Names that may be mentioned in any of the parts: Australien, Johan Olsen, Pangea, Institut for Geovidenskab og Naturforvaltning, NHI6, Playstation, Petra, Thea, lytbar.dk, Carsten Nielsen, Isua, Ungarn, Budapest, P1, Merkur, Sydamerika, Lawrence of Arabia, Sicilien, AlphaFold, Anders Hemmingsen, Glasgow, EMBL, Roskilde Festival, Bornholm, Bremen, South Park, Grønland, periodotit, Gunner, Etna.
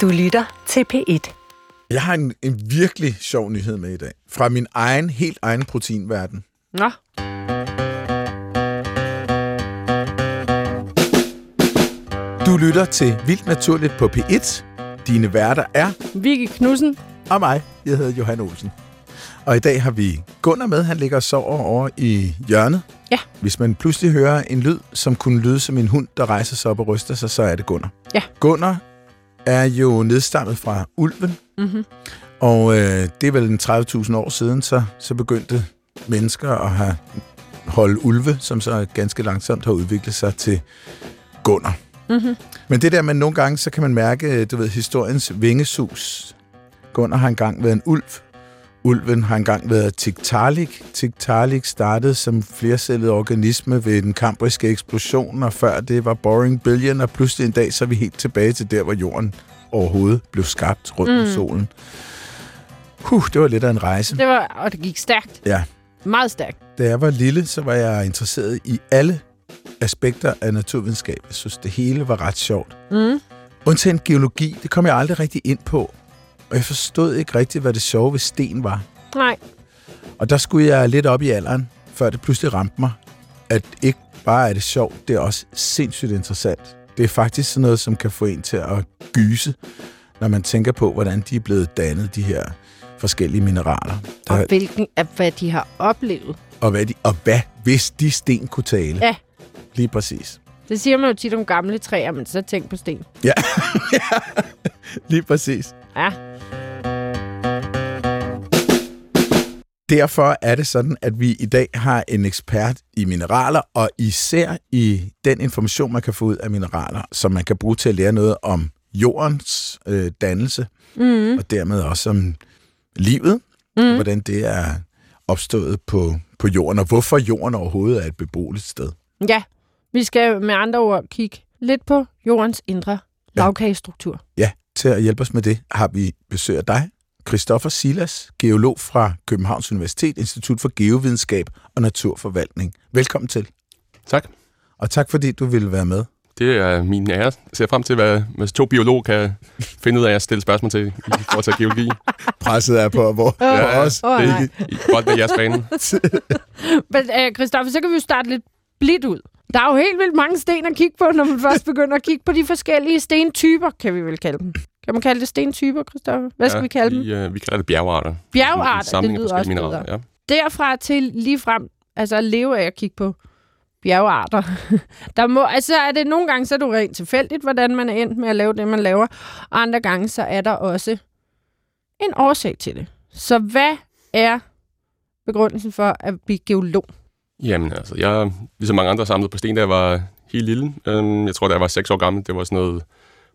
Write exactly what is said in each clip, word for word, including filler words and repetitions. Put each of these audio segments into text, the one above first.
Du lytter til P et. Jeg har en, en virkelig sjov nyhed med i dag. Fra min egen, helt egen proteinverden. Nå. Du lytter til Vildt Naturligt på P et. Dine værter er... Vicky Knudsen. Og mig. Jeg hedder Johan Olsen. Og i dag har vi Gunner med. Han ligger og sover over i hjørnet. Ja. Hvis man pludselig hører en lyd, som kunne lyde som en hund, der rejser sig op og ryster sig, så er det Gunner. Ja. Gunner er jo nedstammet fra ulven. Mm-hmm. Og øh, det er vel en tredive tusind år siden, så, så begyndte mennesker at have, holde ulve, som så ganske langsomt har udviklet sig til Gunner. Mm-hmm. Men det der, man nogle gange, så kan man mærke, du ved, historiens vingesus. Gunner har engang været en ulv. Ulven har engang været Tiktaalik. Tiktaalik startede som flercellet organisme ved den kambriske eksplosion, og før det var Boring Billion, og pludselig en dag, så er vi helt tilbage til der, hvor jorden overhovedet blev skabt rundt om mm. solen. Huh, det var lidt af en rejse. Det var, og det gik stærkt. Ja. Meget stærkt. Da jeg var lille, så var jeg interesseret i alle aspekter af naturvidenskab. Jeg synes, det hele var ret sjovt. Mm. Undtagen geologi, det kom jeg aldrig rigtig ind på. Og jeg forstod ikke rigtigt, hvad det sjove ved sten var. Nej. Og der skulle jeg lidt op i alderen, før det pludselig ramte mig, at ikke bare er det sjovt, det er også sindssygt interessant. Det er faktisk sådan noget, som kan få en til at gyse, når man tænker på, hvordan de er blevet dannet, de her forskellige mineraler. Der... Og hvilken af, hvad de har oplevet. Og hvad, de... og hvad, hvis de sten kunne tale. Ja. Lige præcis. Det siger man jo tit om gamle træer, men så tænk på sten. Ja, lige præcis. Ja. Derfor er det sådan, at vi i dag har en ekspert i mineraler, og især i den information, man kan få ud af mineraler, som man kan bruge til at lære noget om jordens øh, dannelse, mm. og dermed også om livet, mm. hvordan det er opstået på, på jorden, og hvorfor jorden overhovedet er et beboeligt sted. Ja, vi skal med andre ord kigge lidt på jordens indre lavkagestruktur. Ja. Ja, til at hjælpe os med det har vi besøg af dig, Kristoffer Szilas, geolog fra Københavns Universitet, Institut for Geovidenskab og Naturforvaltning. Velkommen til. Tak. Og tak fordi du ville være med. Det er min ære. Jeg ser frem til, hvad to biologer kan finde ud af at stille spørgsmål til i forhold til geologi. Presset er på, hvor, oh, ja, os. Oh, det er godt med jeres bane. Men Kristoffer, uh, så kan vi jo starte lidt blidt ud. Der er jo helt vildt mange sten at kigge på, når man først begynder at kigge på de forskellige stentyper, kan vi vel kalde dem. Kan man kalde det stentyper, Kristoffer? Hvad skal ja, vi kalde vi, dem? Øh, vi kalder det bjergarter. Bjergarter, det lyder også bedre. Ja. Derfra til lige frem, altså at leve af at kigge på bjergarter. Der må, altså er det nogle gange, så er det rent tilfældigt, hvordan man er endt med at lave det, man laver. Og andre gange, så er der også en årsag til det. Så hvad er begrundelsen for at blive geolog? Jamen altså, jeg, ligesom mange andre, samlede på sten, da jeg var helt lille. Jeg tror, da jeg var seks år gammel, det var sådan noget...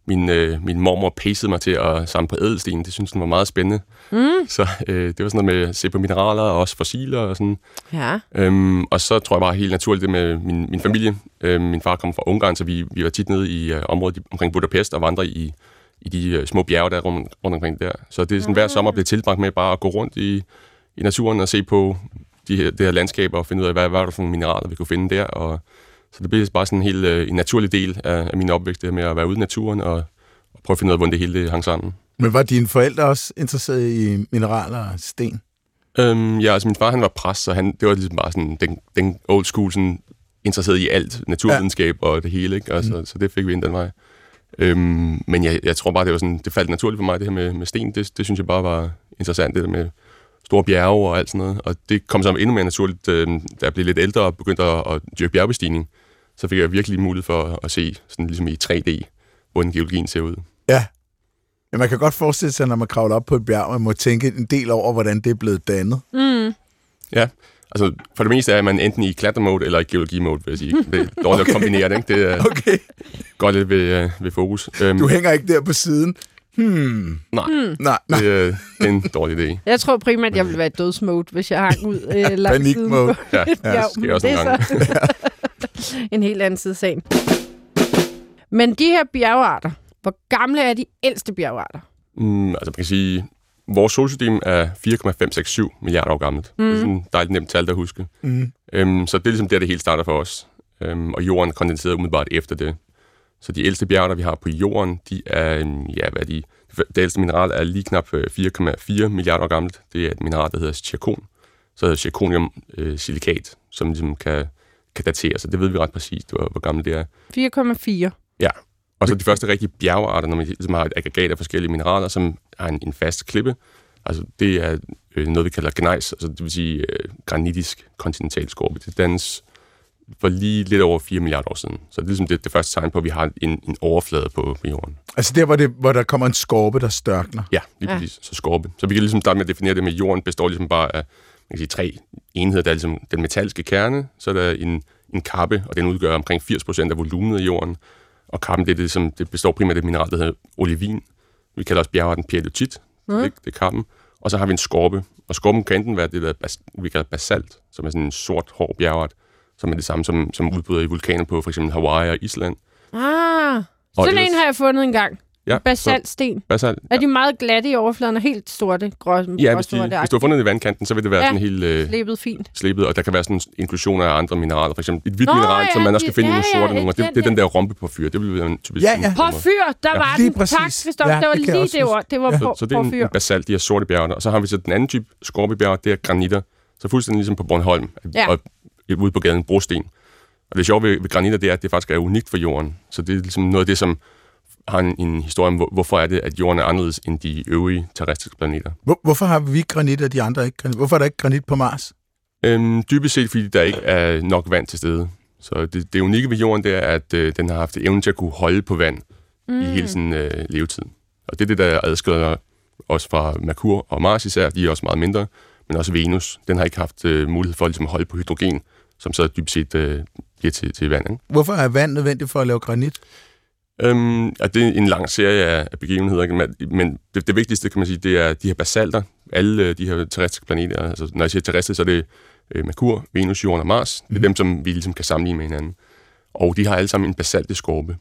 Min, øh, min mormor pacede mig til at samle på ædelsten. Det synes hun var meget spændende. Mm. Så øh, det var sådan noget med at se på mineraler og også fossiler og sådan. Ja. Øhm, og så tror jeg bare helt naturligt det med min, min familie. Øh, min far kom fra Ungarn, så vi, vi var tit nede i øh, området omkring Budapest og vandrede i, i de øh, små bjerge, der er rundt, rundt omkring der. Så det er sådan, mm. hver sommer blev tilbragt med bare at gå rundt i, i naturen og se på de her, det her landskab og finde ud af, hvad, hvad var der for nogle mineraler, vi kunne finde der og... Så det blev bare sådan en helt øh, en naturlig del af, af min opvækst, det med at være ude i naturen og, og prøve at finde ud af, hvordan det hele hang sammen. Men var dine forældre også interesserede i mineraler og sten? Øhm, ja, altså min far han var præst, så han, det var ligesom bare sådan den, den old school, sådan interesseret i alt, naturvidenskab ja. Og det hele, ikke? Og så, mm. så det fik vi ind den vej. Øhm, men jeg, jeg tror bare, det var sådan, det faldt naturligt for mig, det her med, med sten, det, det synes jeg bare var interessant, det der med... store bjerge og alt sådan noget, og det kom så endnu mere naturligt, da jeg blev lidt ældre og begyndte at, at dyrke bjergbestigning, så fik jeg virkelig mulighed for at se sådan ligesom i tre D, hvordan geologien ser ud. Ja. Ja, man kan godt forestille sig, når man kravler op på et bjerg, man må tænke en del over, hvordan det er blevet dannet. Mm. Ja, altså for det meste er man enten i klatremode eller i geologimode, vil jeg sige. Det er dårligt okay. at kombinere det, ikke? Det er okay. godt lidt ved, uh, ved fokus. Um, du hænger ikke der på siden. Hmm. Nej. Hmm. Nej, nej. Det er en dårlig idé. Jeg tror primært, jeg ville være i dødsmode, hvis jeg hang ud øh, langt siden på ja, ja, det sker også det nogle gange. En helt anden side sagen. Men de her bjergarter, hvor gamle er de ældste bjergarter? Mm, altså man kan sige, vores solsystem er fire komma fem seks syv milliarder år gammelt. Mm. Det er sådan et dejligt nemt tal, der huske. Mm. Øhm, så det er ligesom der, det hele starter for os. Øhm, og jorden kondenserede umiddelbart efter det. Så de ældste bjergarter, vi har på jorden, de er, ja, hvad de, det ældste mineral er lige knap fire komma fire milliarder år gammelt. Det er et mineral, der hedder zirkon. Så hedder zirconium-silikat, som ligesom kan, kan datere, så det ved vi ret præcist, hvor, hvor gammelt det er. fire komma fire? Ja. Og så de første rigtige bjergarter, når man ligesom har et aggregat af forskellige mineraler, som har en, en fast klippe. Altså det er noget, vi kalder gnejs, altså det vil sige øh, granitisk kontinentalskorpe. Det dannes for lige lidt over fire milliarder år siden. Så det er ligesom det, det første tegn på, at vi har en, en overflade på, på jorden. Altså der, hvor, det, hvor der kommer en skorpe, der størkner? Ja, lige præcis. Ja. Så skorpe. Så vi kan ligesom starte med at definere det med, jorden består ligesom bare af man kan sige, tre enheder. Der er ligesom den metalliske kerne, så er der en, en kappe, og den udgør omkring firs procent af volumenet af jorden. Og kappen, det, er det, som, det består primært af et mineral, der hedder olivin. Vi kalder også bjergarten pialutit. Mm. Det, det er kappen. Og så har vi en skorpe. Og skorpen kan enten være det, der bas, vi kalder basalt, som er sådan en sort, hård bjergart, som er det samme, som, som udbryder i vulkaner på for eksempel Hawaii og Island. Ah, og sådan ellers, en har jeg fundet engang. Ja, basaltsten. Basalt, ja. Er de meget glatte i overfladen og helt sorte, grønne? Ja, hvis, de, hvis du har fundet det i vandkanten, så vil det være ja, sådan helt... Øh, slebet fint. Slebet, og der kan være sådan inklusioner af andre mineraler. For eksempel et hvidt mineral, ja, som man også skal finde ja, nogle sorte ja, ja, numre. Det, det er den der rompe på fyr. Det bliver typisk... Ja, ja. På fyr, der ja, var den. Præcis. Tak, Kristoffer. Ja, det var lige det, det ord. Det var ja. på, så, så det er en basalt, de her sorte bjerger. Og så har vi så den anden type skorpebjerger, det er granitter. Så fuldstændig ligesom på Bornholm. Og ude på gaden brosten. Og det sjove ved, ved granitter, det er, at det faktisk er unikt for jorden. Så det er ligesom noget af det, som har en, en historie om, hvor, hvorfor er det, at jorden er anderledes end de øvrige terrestriske planeter. Hvor, hvorfor har vi granit, og de andre ikke granit? Hvorfor er der ikke granit på Mars? Øhm, dybest set, fordi der ikke er nok vand til stede. Så det, det unikke ved jorden, det er, at øh, den har haft evnen til at kunne holde på vand mm. i hele sin øh, levetid. Og det er det, der adskiller os fra Merkur og Mars især. De er også meget mindre, men også Venus. Den har ikke haft øh, mulighed for ligesom, at holde på hydrogen, som så dybt set øh, bliver til, til vand. Ikke? Hvorfor er vand nødvendigt for at lave granit? Øhm, at det er en lang serie af, af begivenheder, ikke? Men det, det vigtigste, kan man sige, det er de her basalter, alle de her terrestriske planeter. Altså, når jeg siger terrestriske, så er det øh, Merkur, Venus, Jorden og Mars. Det er mm. dem, som vi ligesom kan sammenligne med hinanden. Og de har alle sammen en basalteskorpe.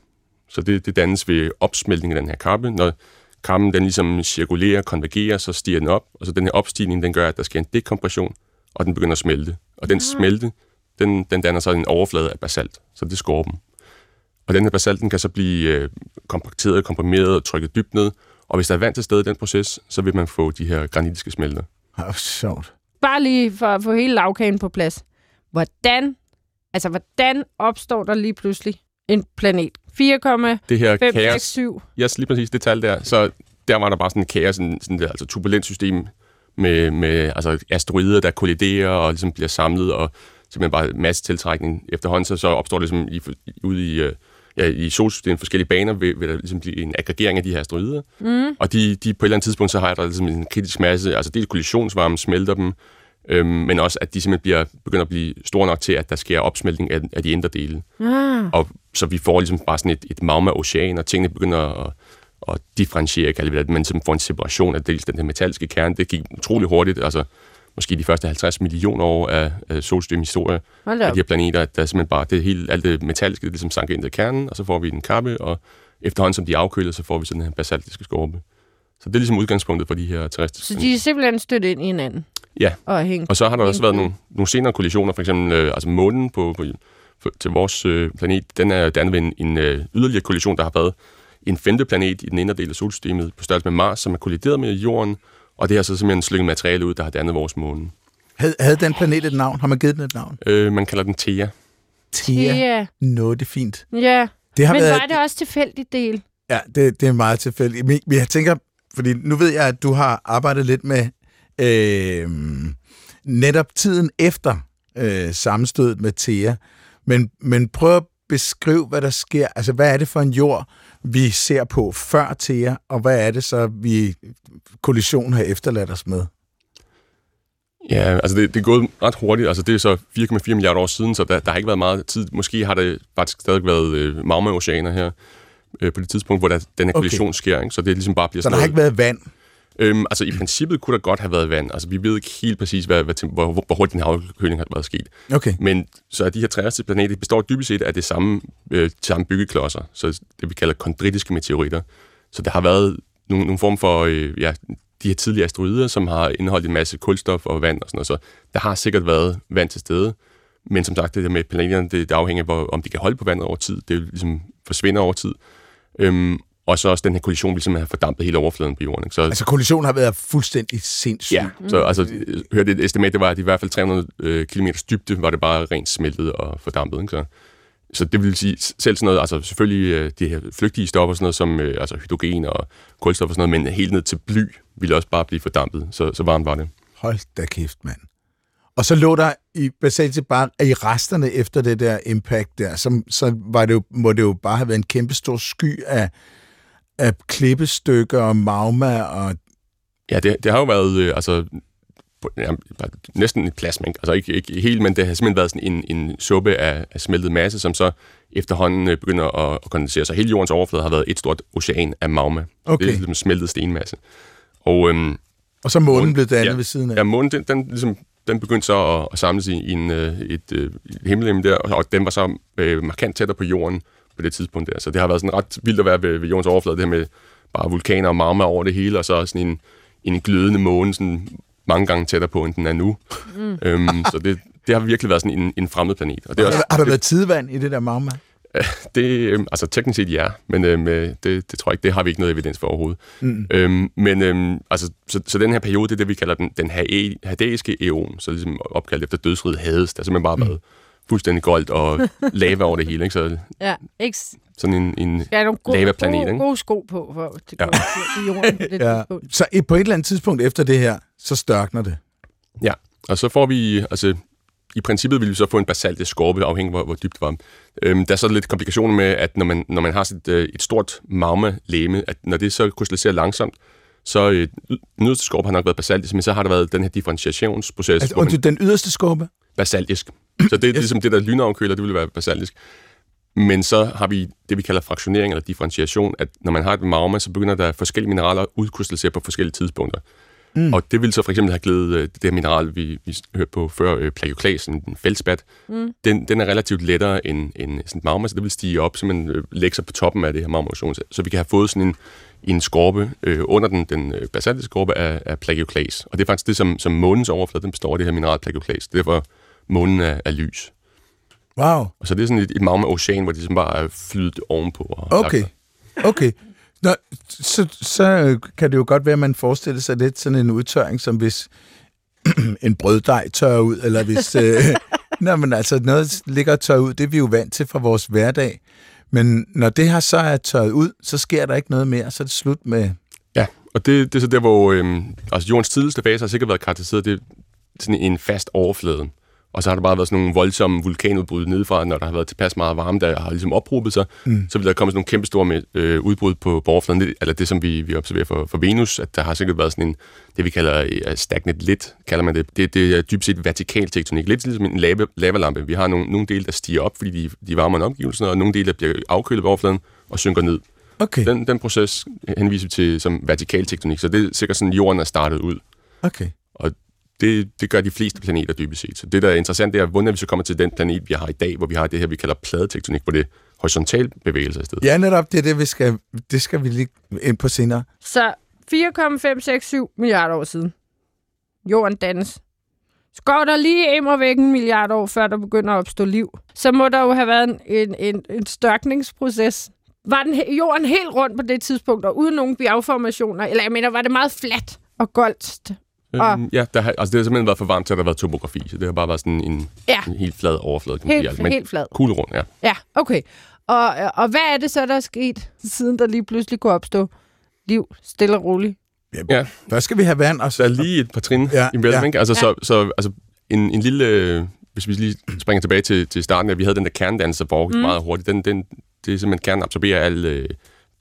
Så det, det dannes ved opsmeltning af den her kappe. Når kappen den ligesom cirkulerer, konvergerer, så stiger den op. Og så den her opstigning, den gør, at der sker en dekompression, og den begynder at smelte. Og den mm. smelte, den, den danner så en overflade af basalt. Så det er skorpen. Og den her basalten kan så blive øh, kompakteret, komprimeret og trykket dybt ned. Og hvis der er vand til stede i den proces, så vil man få de her granitiske smelter. Åh, sjovt. Bare lige for at få hele lavkagen på plads. Hvordan, altså, hvordan opstår der lige pludselig en planet? fire komma fem seks syv. Ja, yes, lige præcis det tal der. Så der var der bare sådan et kaos, sådan, sådan der, altså turbulent system med, med altså, asteroider, der kolliderer og ligesom bliver samlet. Og simpelthen bare masse tiltrækning efterhånden, så, så opstår det ligesom i, ude i... Øh, Ja, i solsystemet forskellige baner vil, vil der ligesom blive en aggregering af de her asteroider. Mm. Og de, de på et eller andet tidspunkt, så har der ligesom en kritisk masse, altså dels kollisionsvarme smelter dem, øhm, men også at de simpelthen bliver, begynder at blive store nok til, at der sker opsmeltning af, af de indre dele. Mm. Og så vi får ligesom bare sådan et, et magma-ocean, og tingene begynder at, at differentiere, kalder vi det, men som får en separation af dels den her metalliske kerne. Det gik utrolig hurtigt, altså måske de første halvtreds millioner år af, af solsystemhistorie af de her planeter, at der simpelthen bare, det hele, alt det metalliske, det ligesom sank ind til kernen, og så får vi den kappe, og efterhånden som de afkøler, så får vi sådan en basaltiske skorpe. Så det er ligesom udgangspunktet for de her terrestriske. Så de er simpelthen støttet ind i hinanden? Ja, og, og så har der også været nogle, nogle senere kollisioner, for eksempel øh, altså månen på, på, på, til vores øh, planet, den er dannet ved en, en øh, yderligere kollision, der har været en femte planet i den indre del af solsystemet, på størrelse med Mars, som er kollideret med jorden. Og det har så simpelthen slynget materiale ud, der har dannet vores måne. Havde, havde den planet et navn? Har man givet den et navn? Øh, man kalder den Thea. Thea? Thea. Nå, det er fint. Ja, det har men været... var det også tilfældigt del? Ja, det, det er meget tilfældigt. Men jeg tænker, fordi nu ved jeg, at du har arbejdet lidt med øh, netop tiden efter øh, sammenstødet med Thea. Men, men prøv at beskrive, hvad der sker. Altså, hvad er det for en jord, vi ser på før Thea, og hvad er det så, vi kollisionen har efterladt os med? Ja, altså det, det er gået ret hurtigt. Altså det er så fire komma fire milliarder år siden, så der, der har ikke været meget tid. Måske har der faktisk stadig været øh, magma-oceaner her, øh, på det tidspunkt, hvor der, den her kollision okay. sker. Ikke? Så det ligesom bare bliver sådan. Så der noget. Har ikke været vand? Øhm, altså i princippet kunne der godt have været vand. Altså vi ved ikke helt præcis, hvad, hvad, hvor, hvor hurtigt den havkøling har været sket. Okay. Men så er de her terrestriske planeter består dybest set af det samme, øh, samme byggeklodser, så det vi kalder kondritiske meteoritter. Så der har været nogle, nogle form for øh, ja, de her tidlige asteroider, som har indeholdt en masse kulstof og vand og sådan noget. Så der har sikkert været vand til stede, Men som sagt, det der med planeterne, det, det afhænger af, om de kan holde på vandet over tid. Det ligesom forsvinder over tid. Øhm, og så også den her kollision, ligesom har fordampet hele overfladen på jorden. Ikke? Så, altså kollisionen har været fuldstændig sindssyg. Ja, mm. så altså, jeg hørte et estimat, det var, at i hvert fald tre hundrede kilometer dybde, var det bare rent smeltet og fordampet. Ikke? Så, så det vil sige, selv sådan noget, altså selvfølgelig de her flygtige stoffer, sådan noget som altså hydrogen og kulstof og sådan noget, men helt ned til bly, ville også bare blive fordampet. Så, så varmt var det. Hold da kæft, mand. Og så lå der i basalt bare i resterne efter det der impact der, så, så var det jo, må det jo bare have været en kæmpe stor sky af, af klippestykker og magma og... Ja, det, det har jo været øh, altså, ja, næsten et plasma, ikke? Altså ikke, ikke helt, men det har simpelthen været sådan en, en suppe af, af smeltet masse, som så efterhånden øh, begynder at, at kondensere. Så hele jordens overflade har været et stort ocean af magma. Okay. Det er ligesom smeltet stenmasse. Og, øhm, og så månen blev dannet ja, ved siden af. Ja, månen, den, den ligesom... Den begyndte så at, at samles i en, et, et himmellegeme der, og den var så øh, markant tættere på jorden på det tidspunkt der. Så det har været sådan ret vildt at være ved, ved jordens overflade, det her med bare vulkaner og magma over det hele, og så sådan en, en glødende måne, sådan mange gange tættere på, end den er nu. Mm. øhm, så det, det har virkelig været sådan en, en fremmed planet. Og det er også, har der det, været tidvand i det der magma? Det, øh, altså teknisk set ja, men øh, det, det tror jeg ikke, det har vi ikke noget evidens for overhovedet. Mm. Øhm, men øh, altså, så, så den her periode, det er det, vi kalder den, den hadæiske æon, så ligesom opkaldt efter dødsriget Hades, der simpelthen bare mm. været fuldstændig goldt og lava over det hele, ikke? Så, ja, ikke... Sådan en, en lavaplanet, ikke? Gode sko på for det går ja. I jorden. Det ja. Så på et eller andet tidspunkt efter det her, så størkner det. Ja, og så får vi... altså i princippet ville vi så få en basaltisk skorpe, afhængig hvor, hvor dybt det var. Øhm, der er så lidt komplikationer med, at når man, når man har sit, øh, et stort magmalegeme, at når det så krystalliserer langsomt, så øh, yderste skorpe har nok været basaltisk, men så har der været den her differentiationsproces. Altså, man, den yderste skorpe? Basaltisk. Så det er yes. ligesom det, der lynafkøler, det ville være basaltisk. Men så har vi det, vi kalder fraktionering eller differentiation, at når man har et magma, så begynder der forskellige mineraler at udkrystallisere på forskellige tidspunkter. Mm. Og det ville så for eksempel have glædet det her mineral, vi, vi hørte på før, øh, plagioklæsen, en feldspat. Mm. Den, den er relativt lettere end, end sådan magma, så det vil stige op, simpelthen øh, lægge sig på toppen af det her magmaocean. Så vi kan have fået sådan en, en skorpe øh, under den, den basaltiske skorpe af, af plagioklæs. Og det er faktisk det, som, som månens overflade, den består af det her mineral plagioklæs. Derfor månen er, er lys. Wow. Og så det er sådan et, et magmaocean, hvor det ligesom bare er flydet ovenpå. Og okay, okay. Nå, så, så kan det jo godt være, at man forestiller sig lidt sådan en udtørring, som hvis en brøddej tørrer ud, eller hvis øh, nej, men altså noget ligger og tørrer ud, det er vi jo vant til fra vores hverdag. Men når det her så er tørret ud, så sker der ikke noget mere, så er det slut med... Ja, og det, det er så der, hvor øh, altså jordens tidligste fase har sikkert været karakteriseret, det sådan en fast overflade. Og så har der bare været sådan nogle voldsomme vulkanudbrud nedefra, når der har været tilpas meget varme, der har ligesom ophobet sig. Mm. Så vil der komme sådan nogle kæmpe store med, øh, udbrud på, på overfladen. Det, eller det, som vi, vi observerer for, for Venus, at der har sikkert været sådan en, det vi kalder uh, stagnant lit, kalder man det. Det, det er dybt set vertikal tektonik. Lidt ligesom en lava, lavalampe. Vi har nogle, nogle dele, der stiger op, fordi de, de varmer en omgivelse, og nogle dele, der bliver afkølet på overfladen og synker ned. Okay. Den, den proces henviser vi til som vertikal tektonik. Så det er sikkert sådan, jorden er startet ud. Okay. Og Det, det gør de fleste planeter dybest set. Så det, der er interessant, det er, hvordan vi så kommer til den planet, vi har i dag, hvor vi har det her, vi kalder pladetektonik, hvor det er horisontal bevægelser i stedet. Ja, netop. Det er det, vi skal, det skal vi lige ind på senere. Så fire komma fem seks syv milliarder år siden. Jorden dannes. Går der lige ind og væk en milliard år, før der begynder at opstå liv, så må der jo have været en, en, en, en størkningsproces. Var den, jorden helt rundt på det tidspunkt, og uden nogen bjergformationer? Eller jeg mener, var det meget fladt og goldt? Og ja, der har, altså det har simpelthen været for varmt til, at der har været topografi, så det har bare været sådan en, ja. en helt flad overflade. Kan man helt, sige, men helt flad. Kuglerund, ja. Ja, okay. Og, og hvad er det så, der er sket, siden der lige pludselig kunne opstå liv stille og roligt? Ja, først skal vi have vand. Og så der er lige et par trin ja, imellem, ja. Ikke? Altså, ja. så, så altså, en, en lille... Hvis vi lige springer tilbage til, til starten, at vi havde den der kerndannelse, der foregik mm. meget hurtigt. Den, den, det er simpelthen, kernen absorberer al...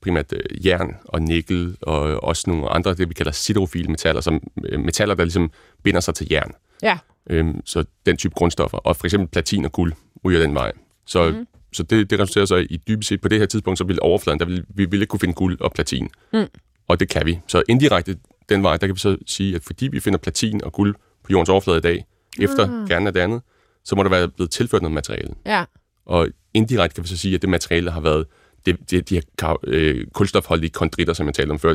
primært jern og nikkel og også nogle andre, det vi kalder siderofile metaller, som metaller, der ligesom binder sig til jern. Ja. Øhm, så den type grundstoffer. Og for eksempel platin og guld ryger den vej. Så, mm. så det, det resulterer sig i dybest set på det her tidspunkt, så vil overfladen, der vil, vi ville kunne finde guld og platin. Mm. Og det kan vi. Så indirekte den vej, der kan vi så sige, at fordi vi finder platin og guld på jordens overflade i dag, efter mm. kernen er dannet, så må der være blevet tilført noget materiale. Ja. Og indirekte kan vi så sige, at det materiale har været Det, de, de her øh, kulstofholdige kondritter, som jeg talte om før.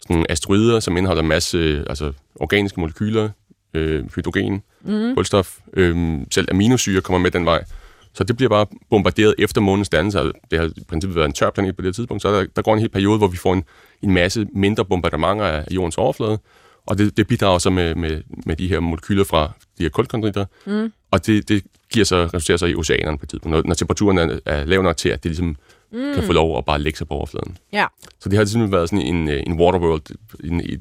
Sådan nogle asteroider, som indeholder en masse øh, altså, organiske molekyler, øh, hydrogen, mm. kulstof. Øhm, selv aminosyre kommer med den vej. Så det bliver bare bombarderet efter månens dannelse. Det har i princippet været en tør planet på det tidspunkt. Så der, der går en hel periode, hvor vi får en, en masse mindre bombardementer af jordens overflade. Og det, det bidrager så med, med, med de her molekyler fra de her kulkondritter. Mm. Og det, det giver så, resulterer så i oceanerne på et tidspunkt. Når, når temperaturen er, er lav nok til, at det ligesom mm. kan få lov at bare lægge sig på overfladen. Yeah. Så det har simpelthen været sådan en, en waterworld, en, et,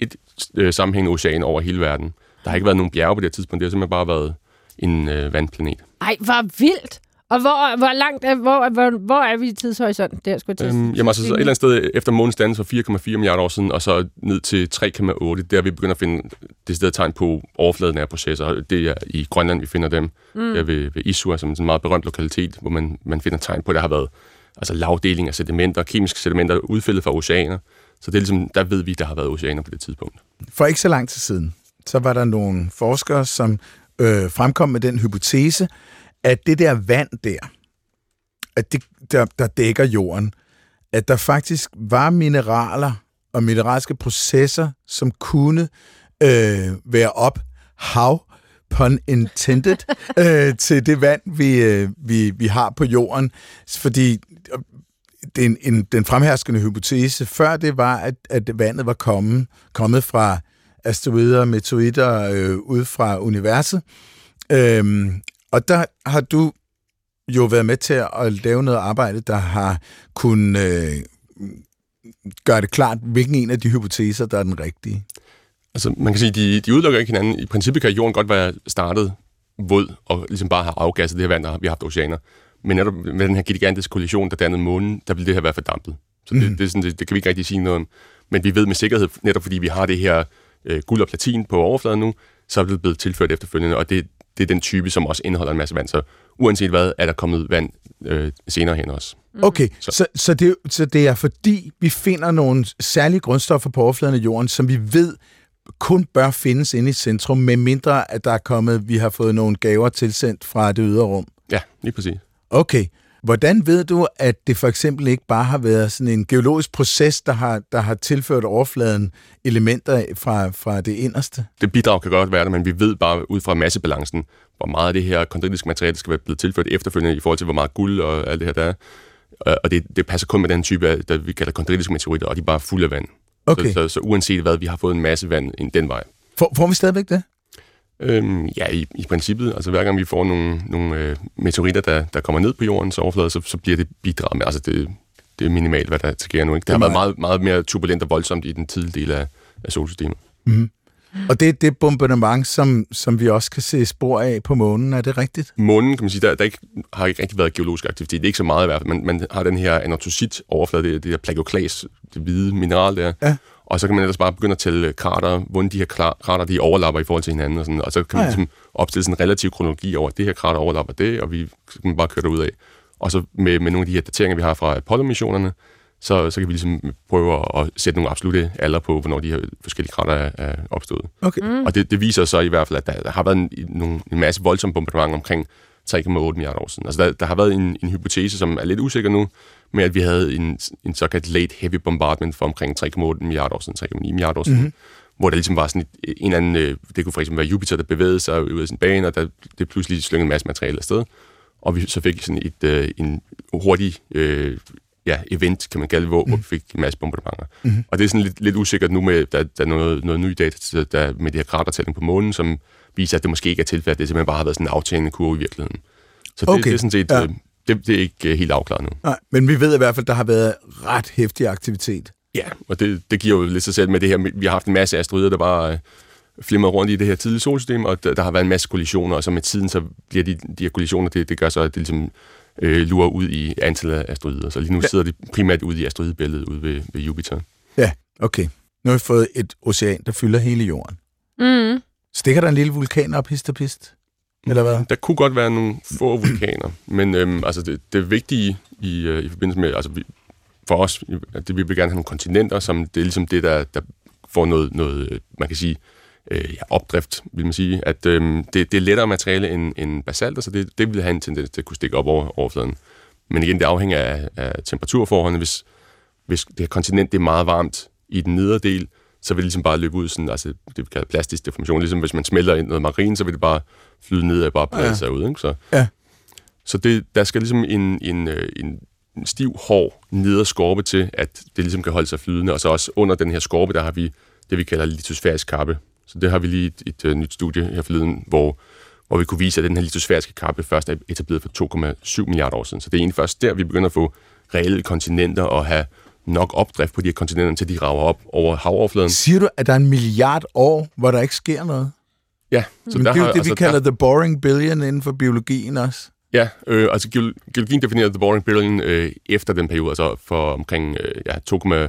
et, et sammenhængende ocean over hele verden. Der har ikke været nogen bjerge på det tidspunkt. Det har simpelthen bare været en øh, vandplanet. Ej, hvor vildt! Og hvor, hvor langt er, hvor, hvor, hvor er vi i tidshorisonten? Det er sgu til. Øhm, jamen altså, så et eller andet sted efter månens dannelse for fire komma fire milliarder år siden, og så ned til tre komma otte, der vi begynder at finde decideret tegn på overfladen af processer. Det er i Grønland, vi finder dem. Mm. Der ved, ved Isua, som er en meget berømt lokalitet, hvor man, man finder tegn på, der har været altså, lavdeling af sedimenter, kemiske sedimenter, udfældet fra oceaner. Så det er ligesom, der ved vi, der har været oceaner på det tidspunkt. For ikke så lang tid siden, så var der nogle forskere, som øh, fremkom med den hypotese, at det der vand der, at det, der, der dækker jorden, at der faktisk var mineraler og mineralske processer, som kunne øh, være op hav, pun intended, øh, til det vand, vi, øh, vi, vi har på jorden. Fordi den, en, den fremherskende hypotese før det var, at, at vandet var kommet, kommet fra asteroider, meteoritter øh, ud fra universet. Øh, Og der har du jo været med til at lave noget arbejde, der har kunnet øh, gøre det klart, hvilken en af de hypoteser, der er den rigtige. Altså, man kan sige, de, de udelukker ikke hinanden. I princippet kan jorden godt være startet våd og ligesom bare have afgasset det her vand, der vi har haft oceaner. Men netop med den her gigantiske kollision, der dannede månen, der ville det her være fordampet. Så det, mm. det, sådan, det, det kan vi ikke rigtig sige noget om. Men vi ved med sikkerhed, netop fordi vi har det her øh, guld og platin på overfladen nu, så er det blevet tilført efterfølgende, og det Det er den type, som også indeholder en masse vand. Så uanset hvad, er der kommet vand øh, senere hen også. Okay, så, så, så, det, så det er fordi, vi finder nogle særlige grundstoffer på overfladen af jorden, som vi ved kun bør findes inde i centrum, med mindre at der er kommet, vi har fået nogle gaver tilsendt fra det ydre rum. Ja, lige præcis. Okay, hvordan ved du, at det for eksempel ikke bare har været sådan en geologisk proces, der har, der har tilført overfladen elementer fra, fra det inderste? Det bidrag kan godt være det, men vi ved bare ud fra massebalancen, hvor meget af det her kondritiske materiale skal være blevet tilført efterfølgende i forhold til, hvor meget guld og alt det her der er. Og det, det passer kun med den type, der vi kalder kondritiske meteoritter, og de er bare fulde af vand. Okay. Så, så, så uanset hvad, vi har fået en masse vand ind den vej. Får, får vi stadigvæk det? Øhm, ja, i, i princippet. Altså hver gang vi får nogle, nogle øh, meteoritter, der, der kommer ned på jordens overflade, så, så bliver det bidraget med. Altså det, det er minimalt, hvad der sker nu. Ikke? Det har været meget, meget mere turbulent og voldsomt i den tidlige del af, af solsystemet. Mm. Og det er det bombardement, som, som vi også kan se spor af på månen. Er det rigtigt? Månen, kan man sige, der, der ikke, har ikke rigtig været geologisk aktivitet. Det er ikke så meget i hvert fald. Man, man har den her anortosit-overflade, det, det her plagioklas, det hvide mineral der. Ja. Og så kan man ellers bare begynde at tælle krater, hvordan de her krater, de overlapper i forhold til hinanden. Og, sådan, og så kan man ligesom opstille sådan en relativ kronologi over, at det her krater overlapper det, og vi kan bare køre derud af. Og så med, med nogle af de her dateringer, vi har fra Apollo-missionerne, så, så kan vi ligesom prøve at sætte nogle absolutte alder på, hvornår de her forskellige krater er, er opstået. Okay. Mm. Og det, det viser så i hvert fald, at der har været en, en, en masse voldsomme bombardementer omkring tre komma otte milliarder år siden. Altså der, der har været en, en hypotese, som er lidt usikker nu, med at vi havde en, en såkaldt late heavy bombardment for omkring tre komma otte milliarder år siden, tre komma ni milliarder år siden, mm-hmm. hvor der ligesom var sådan et, en anden, det kunne for eksempel være Jupiter, der bevægede sig ud af sin bane, og der, det pludselig slyngede en masse materiale afsted, og vi så fik sådan et, øh, en hurtig øh, ja, event, kan man kalde det, hvor mm-hmm. vi fik en masse bombardementer. Mm-hmm. Og det er sådan lidt, lidt usikkert nu med, der, der er noget, noget nye data der, med de her kratertælling på månen, som viser, at det måske ikke er tilfældet, det simpelthen bare har været sådan en aftagende kurve i virkeligheden. Så det, okay. det er sådan set... Ja. Det, det er ikke helt afklaret nu. Nej, men vi ved i hvert fald, at der har været ret hæftig aktivitet. Ja, og det, det giver jo lidt sig selv med det her. Vi har haft en masse asteroider, der bare øh, flimmer rundt i det her tidlige solsystem, og der, der har været en masse kollisioner, og så med tiden, så bliver de, de her kollisioner, det, det gør så, at det ligesom øh, lurer ud i antallet af asteroider. Så lige nu ja. sidder de primært ude i asteroidebæltet ude ved, ved Jupiter. Ja, okay. Nu har vi fået et ocean, der fylder hele jorden. Mm. Stikker der en lille vulkan op, hist og pist? Eller hvad? Der kunne godt være nogle få vulkaner, men øhm, altså det, det vigtige i, øh, i forbindelse med, altså vi, for os, at det, vi vil gerne have nogle kontinenter, som det er ligesom det, der, der får noget, noget, man kan sige, øh, ja, opdrift, vil man sige, at øhm, det, det er lettere materiale end, end basalt, så det, det vil have en tendens til at kunne stikke op over overfladen. Men igen, det afhænger af, af temperaturforholdene. Hvis, hvis det her kontinent det er meget varmt i den nedre del, så vil det ligesom bare løbe ud sådan, altså det vi kalder plastisk deformation, ligesom hvis man smelter ind noget marine, så vil det bare flyde ned og bare brede sig ud, ikke? Så, ja. Så det, der skal ligesom en, en, en stiv, hård nederskorpe til, at det ligesom kan holde sig flydende, og så også under den her skorpe, der har vi det, vi kalder litosfærisk kappe. Så det har vi lige et, et, et nyt studie her forleden, hvor, hvor vi kunne vise, at den her litosfæriske kappe først er etableret for to komma syv milliarder år siden. Så det er egentlig først der, vi begynder at få reelle kontinenter og have nok opdrift på de her kontinenter, til de rager op over havoverfladen. Siger du, at der er en milliard år, hvor der ikke sker noget? Ja. Så men der det er jo det, vi altså, kalder der... the boring billion inden for biologien også. Ja, øh, altså geologien definerede the boring billion øh, efter den periode, altså for omkring øh, ja, to komma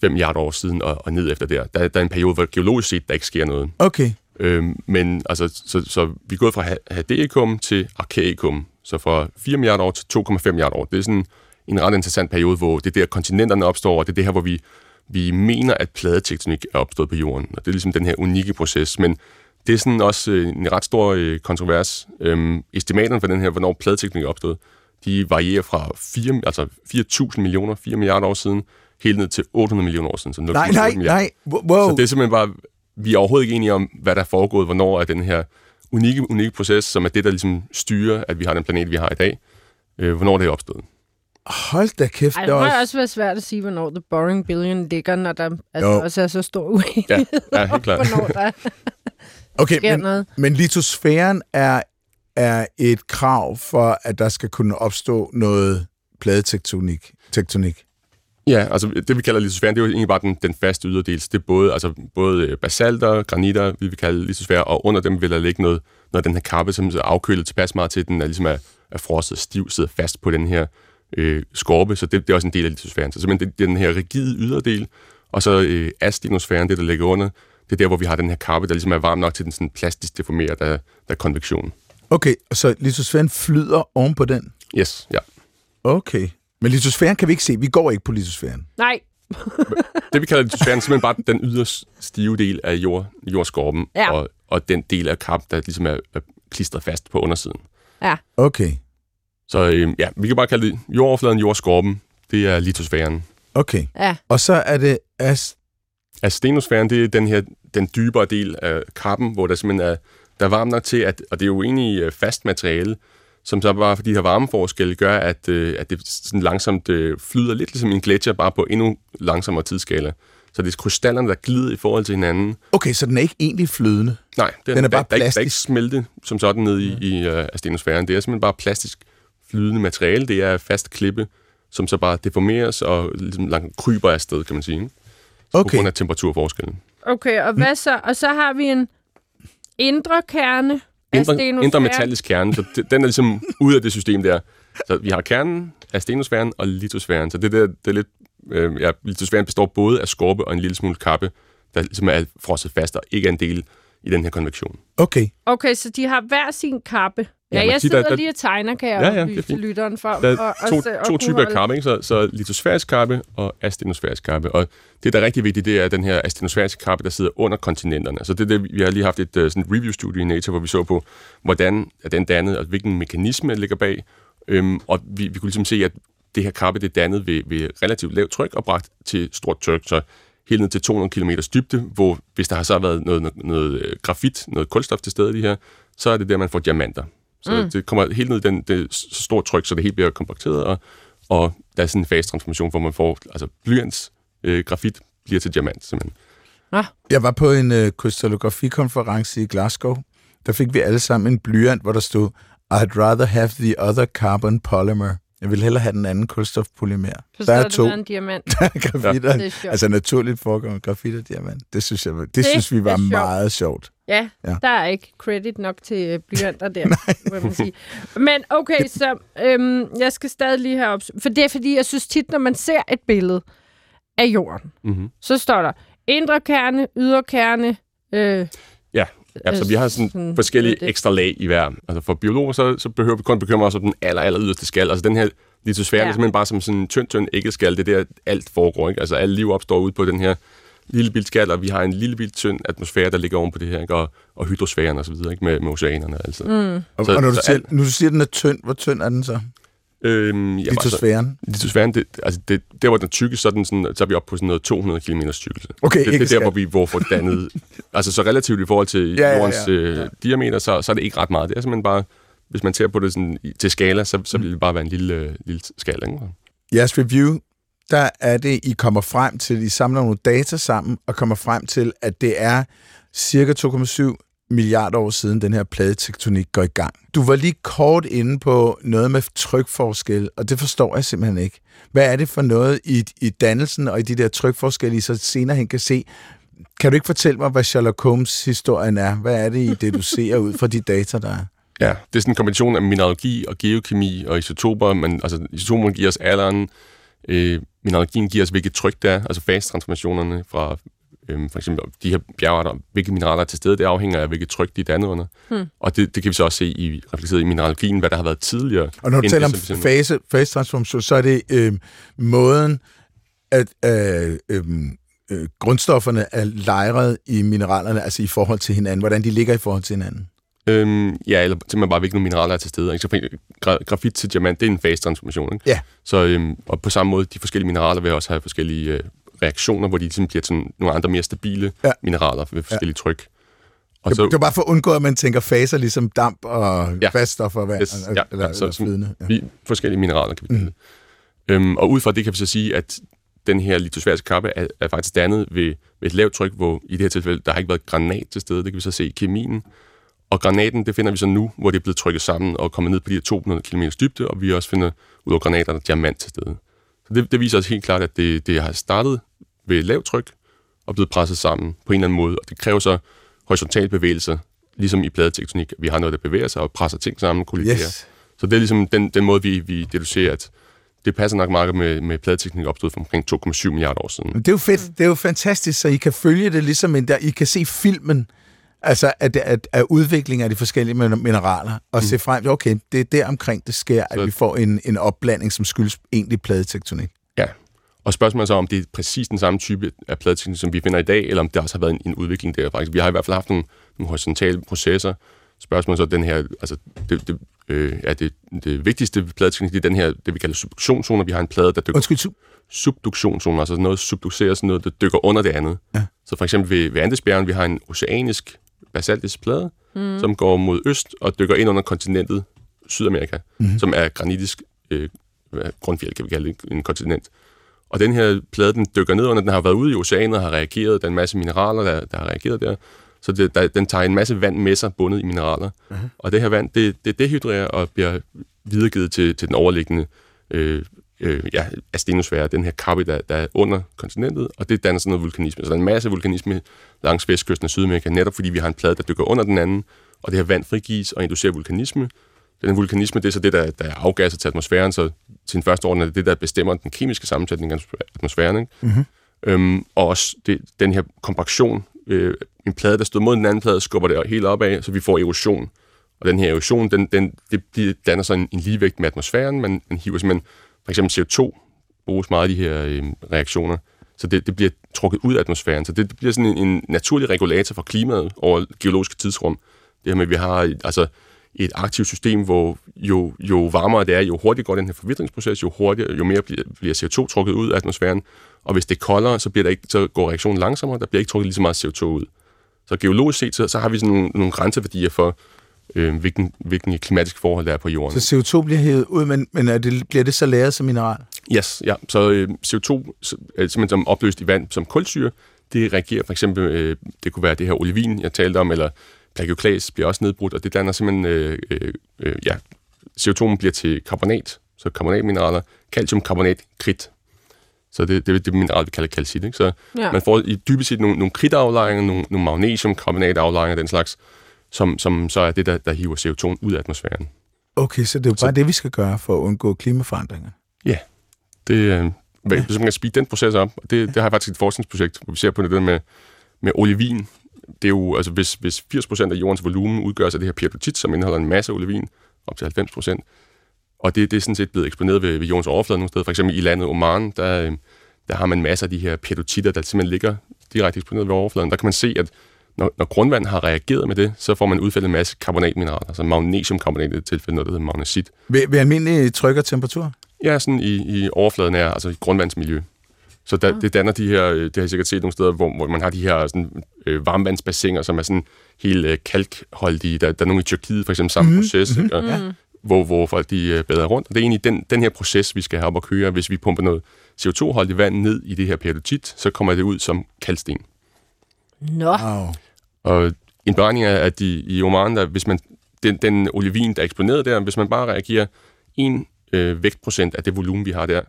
fem milliarder år siden og, og ned efter der. der. Der er en periode, hvor geologisk set, der ikke sker noget. Okay. Øh, men altså, så, så, så vi er gået fra Hadeicum til Arkæikum, så fra fire milliarder år til to komma fem milliarder år. Det er sådan en ret interessant periode, hvor det er der, kontinenterne opstår, og det er det her, hvor vi, vi mener, at pladetektonik er opstået på jorden. Og det er ligesom den her unikke proces, men det er sådan også en ret stor kontrovers. Øhm, estimaterne for den her, hvornår pladetektonik er opstået, de varierer fra fire, altså fire tusind millioner, fire milliarder år siden, helt ned til otte hundrede millioner år siden. Så nej, nej, nej. Wow. Så det er simpelthen bare, vi er overhovedet ikke enige om, hvad der er foregået, hvornår er den her unikke, unikke proces, som er det, der ligesom styrer, at vi har den planet, vi har i dag, øh, hvornår det er opstået. Hold da kæft. Ej, det må også. også være svært at sige, hvornår The Boring Billion ligger, når der altså også er så stor uenighed. Ja, ja, helt klart. Der okay, sker men, noget. Men litosfæren er, er et krav for, at der skal kunne opstå noget pladetektonik. Tektonik. Ja, altså det vi kalder litosfæren, det er jo egentlig bare den, den faste yderdel. Det er både, altså, både basalter, granitter, vi vil kalde litosfære, og under dem vil der ligge noget, når den her kappe, som er afkølet tilpas meget til, den er ligesom er, er frosset stiv, sidder fast på den her Øh, skorpe, så det, det er også en del af litosfæren. Så simpelthen det, det er den her rigide yderdel, og så øh, astenosfæren, det der ligger under, det er der, hvor vi har den her kappe, der ligesom er varm nok til den sådan plastisk deformeret af, af konvektionen. Okay, så litosfæren flyder oven på den? Yes, ja. Okay. Men litosfæren kan vi ikke se. Vi går ikke på litosfæren. Nej. Det vi kalder litosfæren, er simpelthen bare den yderstive del af jord, jordskorpen, ja. og, og den del af kappen, der ligesom er, er klistret fast på undersiden. Ja. Okay. Så øh, ja, vi kan bare kalde det jordoverfladen, jordskorpen. Det er litosfæren. Okay. Ja. Og så er det as... astenosfæren, det er den her den dybere del af kappen, hvor der simpelthen er, der er varmt nok til, at, og det er jo egentlig fast materiale, som så bare for de her varmeforskelle gør, at, at det sådan langsomt flyder lidt ligesom en gletsjer, bare på endnu langsommere tidsskala. Så det er krystallerne, der glider i forhold til hinanden. Okay, så den er ikke egentlig flydende? Nej, det er, den er bare der, plastisk. Der er ikke smelte som sådan ned i, i uh, astenosfæren. Det er simpelthen bare plastisk flydende materiale, det er fast klippe, som så bare deformeres og ligesom langt kryber afsted, kan man sige. Så okay. På grund af temperaturforskellen. Okay, og hvad så? Og så har vi en indre kerne af stenosfæren. Indre metallisk kerne, så det, den er ligesom ud af det system der. Så vi har kernen af stenosfæren og litosfæren. Så det der, det er lidt, øh, ja, litosfæren består både af skorpe og en lille smule kappe, der ligesom er frosset fast og ikke er en del i den her konvektion. Okay. Okay, så de har hver sin kappe. Ja, ja jeg sidder der, der, lige og tegner, kan jeg ja, ja, til lytteren for. Der er to, og, to typer af kappe, ikke? Så, så litosfærisk kappe og astenosfærisk kappe. Og det, der er rigtig vigtigt, det er den her astenosfæriske kappe, der sidder under kontinenterne. Så det, det vi har lige haft et sådan review-studie i Nature, hvor vi så på, hvordan er den dannet, og hvilken mekanisme ligger bag. Øhm, og vi, vi kunne ligesom se, at det her kappe, det er dannet ved, ved relativt lavt tryk og bragt til stort tryk, så helt ned til to hundrede kilometer dybde, hvor hvis der har så været noget, noget, noget grafit, noget kulstof til stede i det her, så er det der, man får diamanter. Så mm. det kommer helt ned i den, det store tryk, så det helt bliver kompakteret, og, og der er sådan en fase transformation, hvor man får, altså blyants, øh, grafit bliver til diamant, simpelthen. Ah. Jeg var på en øh, krystallografikonference i Glasgow. Der fik vi alle sammen en blyant, hvor der stod, I'd rather have the other carbon polymer. Jeg vil hellere have den anden kulstofpolymer. Så der er to. En diamant. Der er grafit og, ja, altså naturligt foregår grafit og diamant. Det synes jeg, det, det synes vi var sjovt. Meget sjovt. Ja, ja, der er ikke credit nok til blyanter der, må man sige. Men okay, så øhm, jeg skal stadig lige herop. For det er fordi, jeg synes tit, når man ser et billede af jorden, mm-hmm. så står der indre kerne, ydre kerne. Øh, ja. Ja, så vi har sådan, sådan forskellige ekstra lag i hver. Altså for biologer, så, så behøver vi kun bekymre os om den aller, aller yderste skal. Altså den her litosfære, ja. Det er simpelthen bare som sådan en tynd, tynd æggeskal. Det er der, alt foregår, ikke? Altså alt liv opstår ude på den her lille bildskal, og vi har en lille bild tynd atmosfære, der ligger oven på det her, ikke? Og, og hydrosfæren og så videre, ikke? Med, med oceanerne, altså. Mm. Så, og når du, siger, alt... når du siger, den er tynd, hvor tynd er den så? Øhm, litosfæren? Så, litosfæren, det, altså det, der hvor den tykkes, så, så er vi oppe på sådan noget to hundrede kilometer tykkelse. Okay, det, det er der, hvor vi hvor får dannet... altså så relativt i forhold til ja, jordens ja, ja. Øh, diameter, så, så er det ikke ret meget. Det er simpelthen bare, hvis man ser på det sådan, til skala, så, så vil det bare være en lille, øh, lille skala. Ikke? Jeres review, der er det, I kommer frem til, I samler nogle data sammen, og kommer frem til, at det er cirka to komma syv milliarder år siden, den her pladetektonik går i gang. Du var lige kort inde på noget med trykforskel, og det forstår jeg simpelthen ikke. Hvad er det for noget i, i dannelsen og i de der trykforskelle, I så senere hen kan se? Kan du ikke fortælle mig, hvad Sherlock Holmes-historien er? Hvad er det i det, du ser ud fra de data, der er? Ja, det er sådan en kombination af mineralogi og geokemi og isotoper, men altså isotoperne giver os alderen, øh, mineralogien giver os, hvilket tryk der er, altså fasetransformationerne fra for eksempel de her bjergarter, hvilke mineraler er til stede, det afhænger af, hvilket tryk de er dannet under. Hmm. Og det, det kan vi så også se i reflekteret i mineralogien, hvad der har været tidligere. Og når du taler om fase, fasetransformation, så er det øh, måden, at øh, øh, øh, grundstofferne er lejret i mineralerne, altså i forhold til hinanden, hvordan de ligger i forhold til hinanden. Øhm, ja, eller simpelthen bare, hvilke mineraler er til stede. Ikke? Så gra- grafit til diamant, det er en fasetransformation. Ikke? Ja. Så, øh, og på samme måde, de forskellige mineraler vil også have forskellige... Øh, reaktioner, hvor de ligesom bliver sådan nogle andre mere stabile ja. mineraler ved forskellige ja. tryk. Og det, så, det er bare for at undgå, at man tænker faser ligesom damp og ja, faststoffer og vand. Yes, ja, eller, ja, så, eller flydende. Ja. Vi, forskellige mineraler kan vi mm. øhm, Og ud fra det kan vi så sige, at den her litosfæriske kappe er, er faktisk dannet ved, ved et lavt tryk, hvor i det her tilfælde, der har ikke været granat til stede. Det kan vi så se i kemien. Og granaten, det finder vi så nu, hvor det er blevet trykket sammen og kommet ned på de her to hundrede kilometer dybde, og vi også finder ud af granater, der er diamant til stede. Så det, det viser os helt klart, at det, det har startet ved lavt tryk og blevet presset sammen på en eller anden måde. Og det kræver så horisontale bevægelser, ligesom i pladetektonik. Vi har noget, der bevæger sig og presser ting sammen og kolliderer. Yes. Så det er ligesom den, den måde, vi, vi deducerer, at det passer nok meget med, med pladetektonik opstået for omkring to komma syv milliarder år siden. Det er jo fedt. Det er jo fantastisk, så I kan følge det ligesom en der. I kan se filmen, altså at, at, at udviklingen af de forskellige mineraler, og se frem, okay, det er der omkring det sker, at så, vi får en, en opblanding, som skyldes egentlig pladetektonik. Ja, og spørgsmålet er så, om det er præcis den samme type af pladetektonik, som vi finder i dag, eller om der også har været en, en udvikling der faktisk. Vi har i hvert fald haft nogle, nogle horisontale processer. Spørgsmålet er så, den her, altså det, det, øh, er det, det vigtigste pladetektonik, det er den her, det vi kalder subduktionszoner. Vi har en plade, der dykker... Undskyld, sub... subduktionszoner, altså noget subducerer, sådan noget, der dykker under det andet. Ja. Så for eksempel ved, ved Andesbjergene, vi har en oceanisk basaltisk plade, mm. som går mod øst og dykker ind under kontinentet Sydamerika, mm. som er granitisk øh, grundfjeld, kan vi kalde det, en kontinent. Og den her plade, den dykker ned under, den har været ude i oceanet og har reageret, der er en masse mineraler, der, der har reageret der, så det, der, den tager en masse vand med sig, bundet i mineraler. Mm. Og det her vand, det, det dehydrerer og bliver videregivet til, til den overliggende øh, øh, ja, astenosfære, den her kappe, der, der er under kontinentet, og det danner sådan noget vulkanisme. Så der er en masse vulkanisme langs vestkysten af Sydamerika, netop fordi vi har en plade, der dykker under den anden, og det her vand frigives og inducerer vulkanisme. Den vulkanisme, det er så det, der, der er afgasser til atmosfæren, så til den første orden er det det, der bestemmer den kemiske sammensætning af atmosfæren. Ikke? Mm-hmm. Øhm, og også det, den her kompaktion, øh, en plade, der stod mod den anden plade, skubber det helt opad, så vi får erosion. Og den her erosion, den, den, det, det danner så en, en ligevægt med atmosfæren, man, man hiver simpelthen. For eksempel C O to bruges meget af de her øh, reaktioner, så det, det bliver trukket ud af atmosfæren. Så det, det bliver sådan en, en naturlig regulator for klimaet over geologiske tidsrum. Det her med, at vi har et, altså et aktivt system, hvor jo, jo varmere det er, jo hurtigere går den her forvitringsproces, jo hurtigere, jo mere bliver, bliver C O to trukket ud af atmosfæren. Og hvis det er koldere, så, bliver der ikke, så går reaktionen langsommere, der bliver ikke trukket lige så meget C O to ud. Så geologisk set, så, så har vi sådan nogle, nogle grænseværdier for, Øh, hvilken, hvilken klimatisk forhold der er på jorden. Så C O to bliver hævet ud, men, men er det, bliver det så lagret som mineral? Yes, ja. Så øh, C O to, simpelthen som opløst i vand som kulsyre, det reagerer for eksempel, øh, det kunne være det her olivin, jeg talte om, eller plagioklase bliver også nedbrudt, og det danner simpelthen, øh, øh, ja, C O to'en bliver til karbonat, så karbonatmineraler, calciumkarbonat, kridt. Så det, det er det mineral, vi kalder kalcit. Ikke? Så ja. Man får i dybest set nogle, nogle kridtaflejringer, nogle, nogle magnesiumkarbonataflejringer, den slags, Som, som så er det, der, der hiver C O to'en ud af atmosfæren. Okay, så det er jo bare så, det, vi skal gøre for at undgå klimaforandringer? Ja, det er øh, ja. Kan speede den proces op. Det, ja. Det har jeg faktisk et forskningsprojekt, hvor vi ser på det der med, med olivin. Det er jo, altså hvis, hvis firs procent af jordens volumen udgøres af det her pyrdotit, som indeholder en masse olivin, op til halvfems procent, og det, det er sådan set blevet eksponeret ved, ved jordens overflade nogle steder. For eksempel i landet Oman, der, der har man masser af de her pyrdotitter, der simpelthen ligger direkte eksponeret ved overfladen. Der kan man se, at Når, når grundvand har reageret med det, så får man udfældet en masse karbonatmineraler, altså magnesiumkarbonat i det tilfælde, noget der hedder magnesit. Ved, ved almindelig tryk og temperatur? Ja, sådan i, i overfladen af, altså i grundvandsmiljø. Så da, ah. det danner de her, det har I sikkert set nogle steder, hvor, hvor man har de her sådan, øh, varmvandsbassiner, som er sådan helt øh, kalkholdige. Der, der er nogle i Tyrkiet, for eksempel, samme mm-hmm. proces, mm-hmm. Og, ja, hvor, hvor folk de øh, bader rundt. Og det er egentlig den, den her proces, vi skal have op og køre. Hvis vi pumper noget C O to-holdigt vand ned i det her periodotit, så kommer det ud som kalksten. Nå. Wow. Og en beregning er, at de, i Oman, der, hvis man, den, den olivin, der eksploderede der, hvis man bare reagerer en øh, vægtprocent af det volumen, vi har der,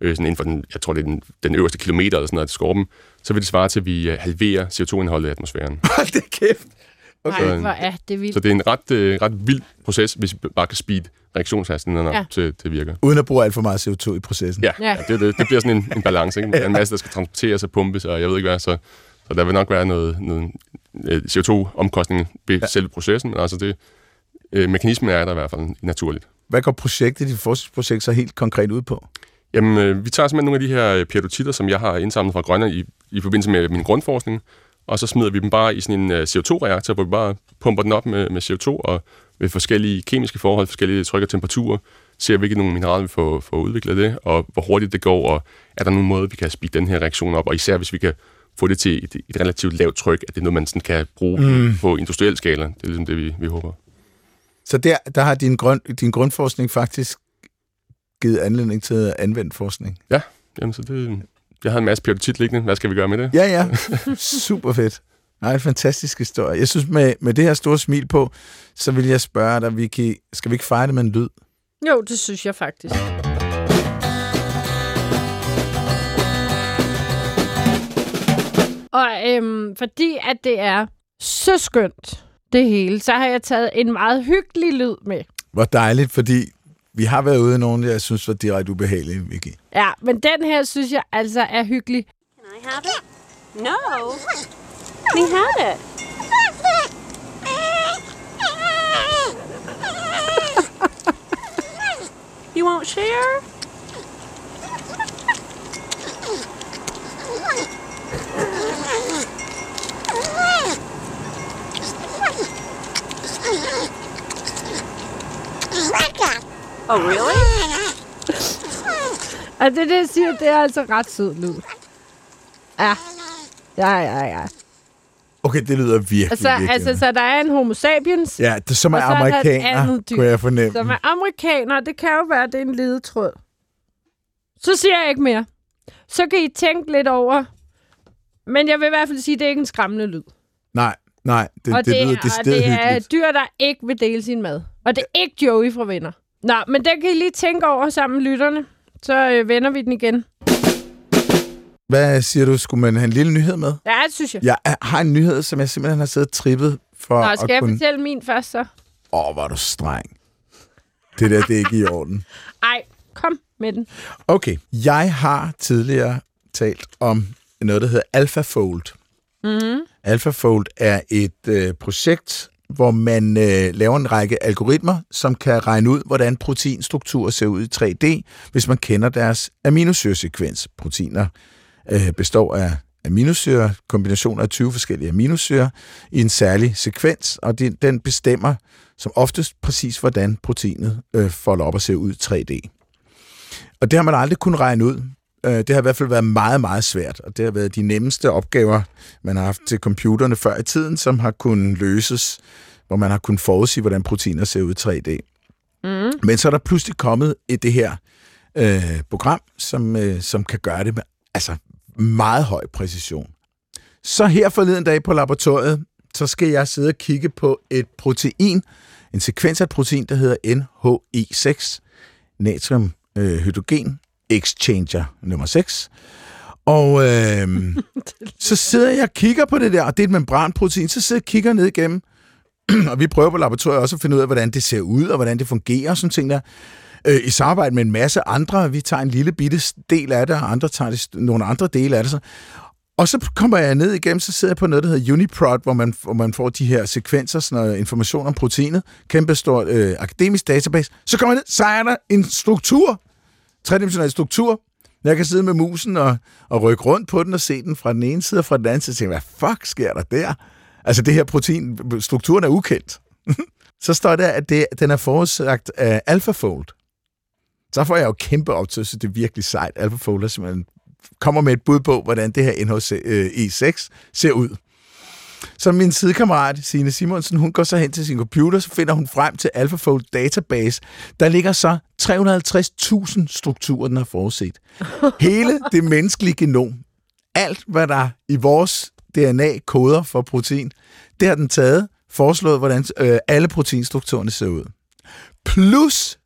øh, sådan inden for den, jeg tror, det er den, den øverste kilometer eller sådan noget, skorpen, så vil det svare til, at vi halverer C O to-indholdet i atmosfæren. Hold da kæft! Okay. Nej, hvor er det vildt. Så det er en ret, øh, ret vild proces, hvis vi bare kan speede reaktionshastigheden ja. op til det virker. Uden at bruge alt for meget C O to i processen. Ja, ja. ja det, det, det bliver sådan en, en balance. Ikke? Der er en masse, der skal transporteres og pumpes, og jeg ved ikke hvad, så... Så der vil nok være noget, noget C O to-omkostning ved ja. selve processen, men altså det, øh, mekanismen er der i hvert fald naturligt. Hvad går projektet, dit forskningsprojekt, så helt konkret ud på? Jamen, øh, vi tager simpelthen nogle af de her periodotitter, som jeg har indsamlet fra Grønland i, i forbindelse med min grundforskning, og så smider vi dem bare i sådan en uh, C O to-reaktor, hvor vi bare pumper den op med, med C O to, og ved forskellige kemiske forhold, forskellige tryk og temperaturer, ser hvilke nogle mineraler vi får, får udviklet det, og hvor hurtigt det går, og er der nogen måde, vi kan speede den her reaktion op, og især hvis vi kan få det til et, et relativt lavt tryk, at det er noget, man sådan kan bruge mm. på industriel skala. Det er ligesom det, vi, vi håber. Så der, der har din, grund, din grundforskning faktisk givet anledning til anvendt forskning? Ja, jamen så det... Jeg havde en masse periodotit liggende. Hvad skal vi gøre med det? Ja, ja. Super fedt. Nej, fantastisk historie. Jeg synes, med, med det her store smil på, så vil jeg spørge dig, Vicky, skal vi ikke fejre det med en lyd? Jo, det synes jeg faktisk. Og øhm, fordi at det er så skønt, det hele, så har jeg taget en meget hyggelig lyd med. Hvor dejligt, fordi vi har været ude i nogen, jeg synes var direkte ubehagelige, Vicky. Ja, men den her, synes jeg altså er hyggelig. Can I have it? No. We had it. You won't share? Oh, really? Og det, det siger, det er altså ret sød lyd. Ja, ja, ja, ja. Okay, det lyder virkelig, altså, virkelig. Altså, så der er en homo sapiens. Ja, det, som er amerikaner, kunne jeg fornemme. Som er amerikaner, det kan jo være, det er en ledetråd. Så siger jeg ikke mere. Så kan I tænke lidt over. Men jeg vil i hvert fald sige, at det er ikke en skræmmende lyd. Nej, nej. Det, og det, det, lyder, det, og det er dyr, der ikke vil dele sin mad. Og det er ikke Joey fra Venner. Nå, men den kan I lige tænke over sammen med lytterne. Så øh, vender vi den igen. Hvad siger du? Skulle man have en lille nyhed med? Ja, det synes jeg. Jeg har en nyhed, som jeg simpelthen har siddet og trippet for. Nå, skal jeg kunne... fortælle min først så? Åh, hvor er du streng. Det der, det er ikke i orden. Ej, kom med den. Okay, jeg har tidligere talt om noget, der hedder AlphaFold. Mm-hmm. AlphaFold er et øh, projekt, hvor man øh, laver en række algoritmer, som kan regne ud, hvordan proteinstrukturer ser ud i tre D, hvis man kender deres aminosyresekvens. Proteiner øh, består af aminosyre, kombinationer af tyve forskellige aminosyre i en særlig sekvens, og de, den bestemmer som oftest præcis, hvordan proteinet øh, folder op og ser ud i tre D. Og det har man aldrig kunnet regne ud. Det har i hvert fald været meget, meget svært, og det har været de nemmeste opgaver, man har haft til computerne før i tiden, som har kunnet løses, hvor man har kunnet forudsige, hvordan proteiner ser ud i tre D. Mm. Men så er der pludselig kommet et, det her øh, program, som, øh, som kan gøre det med altså, meget høj præcision. Så her forleden dag på laboratoriet, så skal jeg sidde og kigge på et protein, en sekvens af et protein, der hedder N H I seks, natriumhydrogen, øh, Exchanger nummer seks. Og øh, så sidder jeg og kigger på det der, og det er et membranprotein, så sidder jeg og kigger ned igennem, og vi prøver på laboratoriet også at finde ud af, hvordan det ser ud, og hvordan det fungerer, og sådan ting der, øh, i samarbejde med en masse andre. Vi tager en lille bitte del af det, og andre tager det, nogle andre dele af det. Så. Og så kommer jeg ned igennem, så sidder jeg på noget, der hedder UniProt, hvor man, hvor man får de her sekvenser, sådan noget information om proteinet, kæmpe stor øh, akademisk database. Så kommer jeg ned, så er der en struktur, tredimensional struktur. Jeg kan sidde med musen og, og rykke rundt på den og se den fra den ene side og fra den anden side. Så tænker jeg, hvad fuck sker der der? Altså det her protein, strukturen er ukendt. Så står der, at det, den er forudsagt af AlphaFold. Så får jeg jo kæmpe optøs, det er virkelig sejt. AlphaFold er simpelthen kommer med et bud på, hvordan det her N H I seks ser ud. Så min sidekammerat, Signe Simonsen, hun går så hen til sin computer, så finder hun frem til AlphaFold database. Der ligger så tre hundrede og halvtreds tusind strukturer, den har forudset. Hele det menneskelige genom, alt hvad der i vores D N A koder for protein, det har den taget, foreslået, hvordan øh, alle proteinstrukturerne ser ud. Plus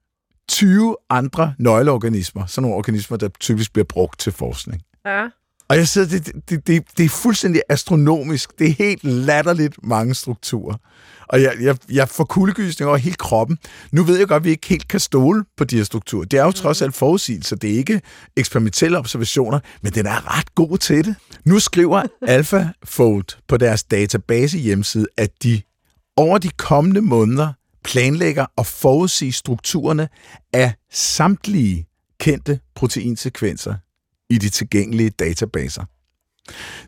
tyve andre nøgleorganismer, sådan nogle organismer, der typisk bliver brugt til forskning. Ja. Og jeg sidder, det, det, det, det er fuldstændig astronomisk. Det er helt latterligt mange strukturer. Og jeg, jeg, jeg får kuldegysning over hele kroppen. Nu ved jeg godt, at vi ikke helt kan stole på de her strukturer. Det er jo trods alt forudsigelser. Det er ikke eksperimentelle observationer, men den er ret god til det. Nu skriver AlphaFold på deres database hjemmeside, at de over de kommende måneder planlægger og forudsiger strukturerne af samtlige kendte proteinsekvenser i de tilgængelige databaser.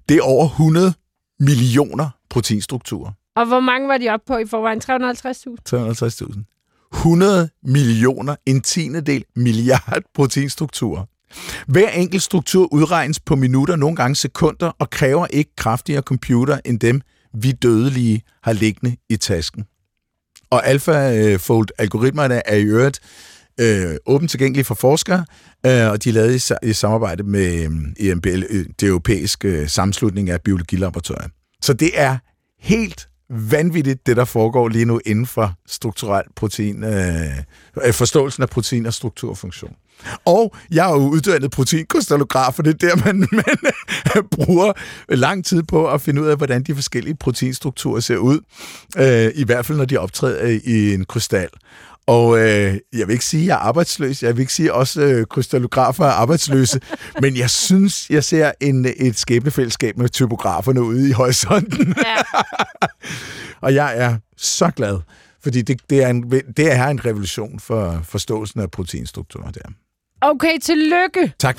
Det er over hundrede millioner proteinstrukturer. Og hvor mange var de oppe på i forvejen? tre hundrede og halvtreds tusind? tre hundrede og halvtreds tusind. hundrede millioner, en tiendedel milliard proteinstrukturer. Hver enkelt struktur udregnes på minutter, nogle gange sekunder, og kræver ikke kraftigere computer end dem, vi dødelige har liggende i tasken. Og AlphaFold-algoritmerne er i øvrigt Øh, åbent tilgængelige for forskere, øh, og de er lavet i, sa- i samarbejde med øh, E M B L, øh, det europæiske øh, sammenslutning af biologilaboratorier. Så det er helt vanvittigt, det der foregår lige nu inden for strukturel protein, øh, forståelsen af protein og strukturfunktion. Og jeg er jo uddannet proteinkristalograf, og det er der, man, man bruger lang tid på at finde ud af, hvordan de forskellige proteinstrukturer ser ud, øh, i hvert fald når de optræder i en krystal. Og øh, jeg vil ikke sige, at jeg er arbejdsløs. Jeg vil ikke sige, at også øh, krystallografer er arbejdsløse. Men jeg synes, jeg ser en, et skæbnefællesskab med typograferne ude i horisonten. Ja. Og jeg er så glad, fordi det, det, er, en, det er en revolution for forståelsen af proteinstrukturer der. Okay, tillykke. Tak.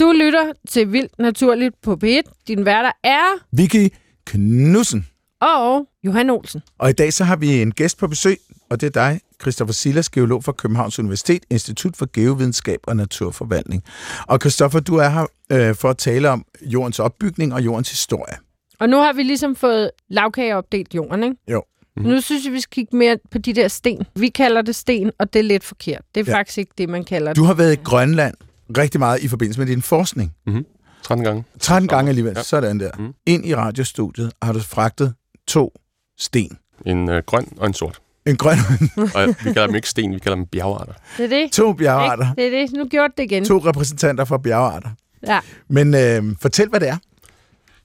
Du lytter til Vildt Naturligt på P et. Din værter er Vicky Knudsen og Johan Olsen. Og i dag så har vi en gæst på besøg, og det er dig, Kristoffer Szilas, geolog fra Københavns Universitet, Institut for Geovidenskab og Naturforvaltning. Og Kristoffer, du er her øh, for at tale om jordens opbygning og jordens historie. Og nu har vi ligesom fået lavkageopdelt jorden, ikke? Jo. Mm-hmm. Nu synes jeg, vi skal kigge mere på de der sten. Vi kalder det sten, og det er lidt forkert. Det er ja. faktisk ikke det, man kalder det. Du har været i Grønland rigtig meget i forbindelse med din forskning. Mm-hmm. tretten gange. tretten gange alligevel, ja. Sådan der. Mm-hmm. Ind i radiostudiet har du fragtet to sten. En øh, grøn og en sort. En grøn og vi kalder dem ikke sten, vi kalder dem bjergarter. Det er det. To bjergarter. Det er det. Nu gjorde det igen. To repræsentanter fra bjergarter. Ja. Men øh, fortæl, hvad det er.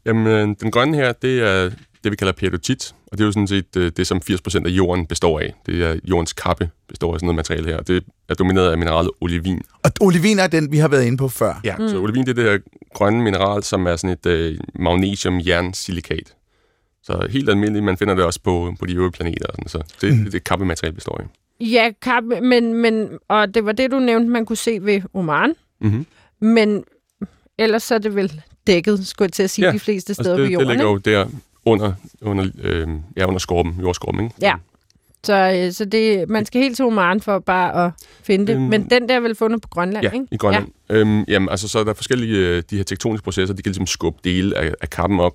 Jamen, den grønne her, det er det, vi kalder periodotit, og det er jo sådan set det, som firs procent af jorden består af. Det er jordens kappe, består af sådan noget materiale her, og det er domineret af mineralet olivin. Og olivin er den, vi har været inde på før. Ja, mm. så olivin, det er det her grønne mineral, som er sådan et øh, magnesium-jernsilikat. Så helt almindeligt, man finder det også på, på de øvrige planeter. Sådan. Så det, mm. det kappemateriale består af. Ja, kappe, men, men, og det var det, du nævnte, man kunne se ved Oman. Mm-hmm. Men ellers så er det vel dækket, skulle jeg til at sige, ja, de fleste steder altså det, på jorden. Det ligger jo der under, under, øh, ja, under skorpen, jordskorpen, ikke? Ja, så, øh, så det, man skal helt til Oman for bare at finde det. Øhm, men den der er vel fundet på Grønland, ja, ikke? I Grønland. Ja. Øhm, jamen, altså så er der forskellige, de her tektoniske processer, de kan ligesom skubbe dele af, af kappen op.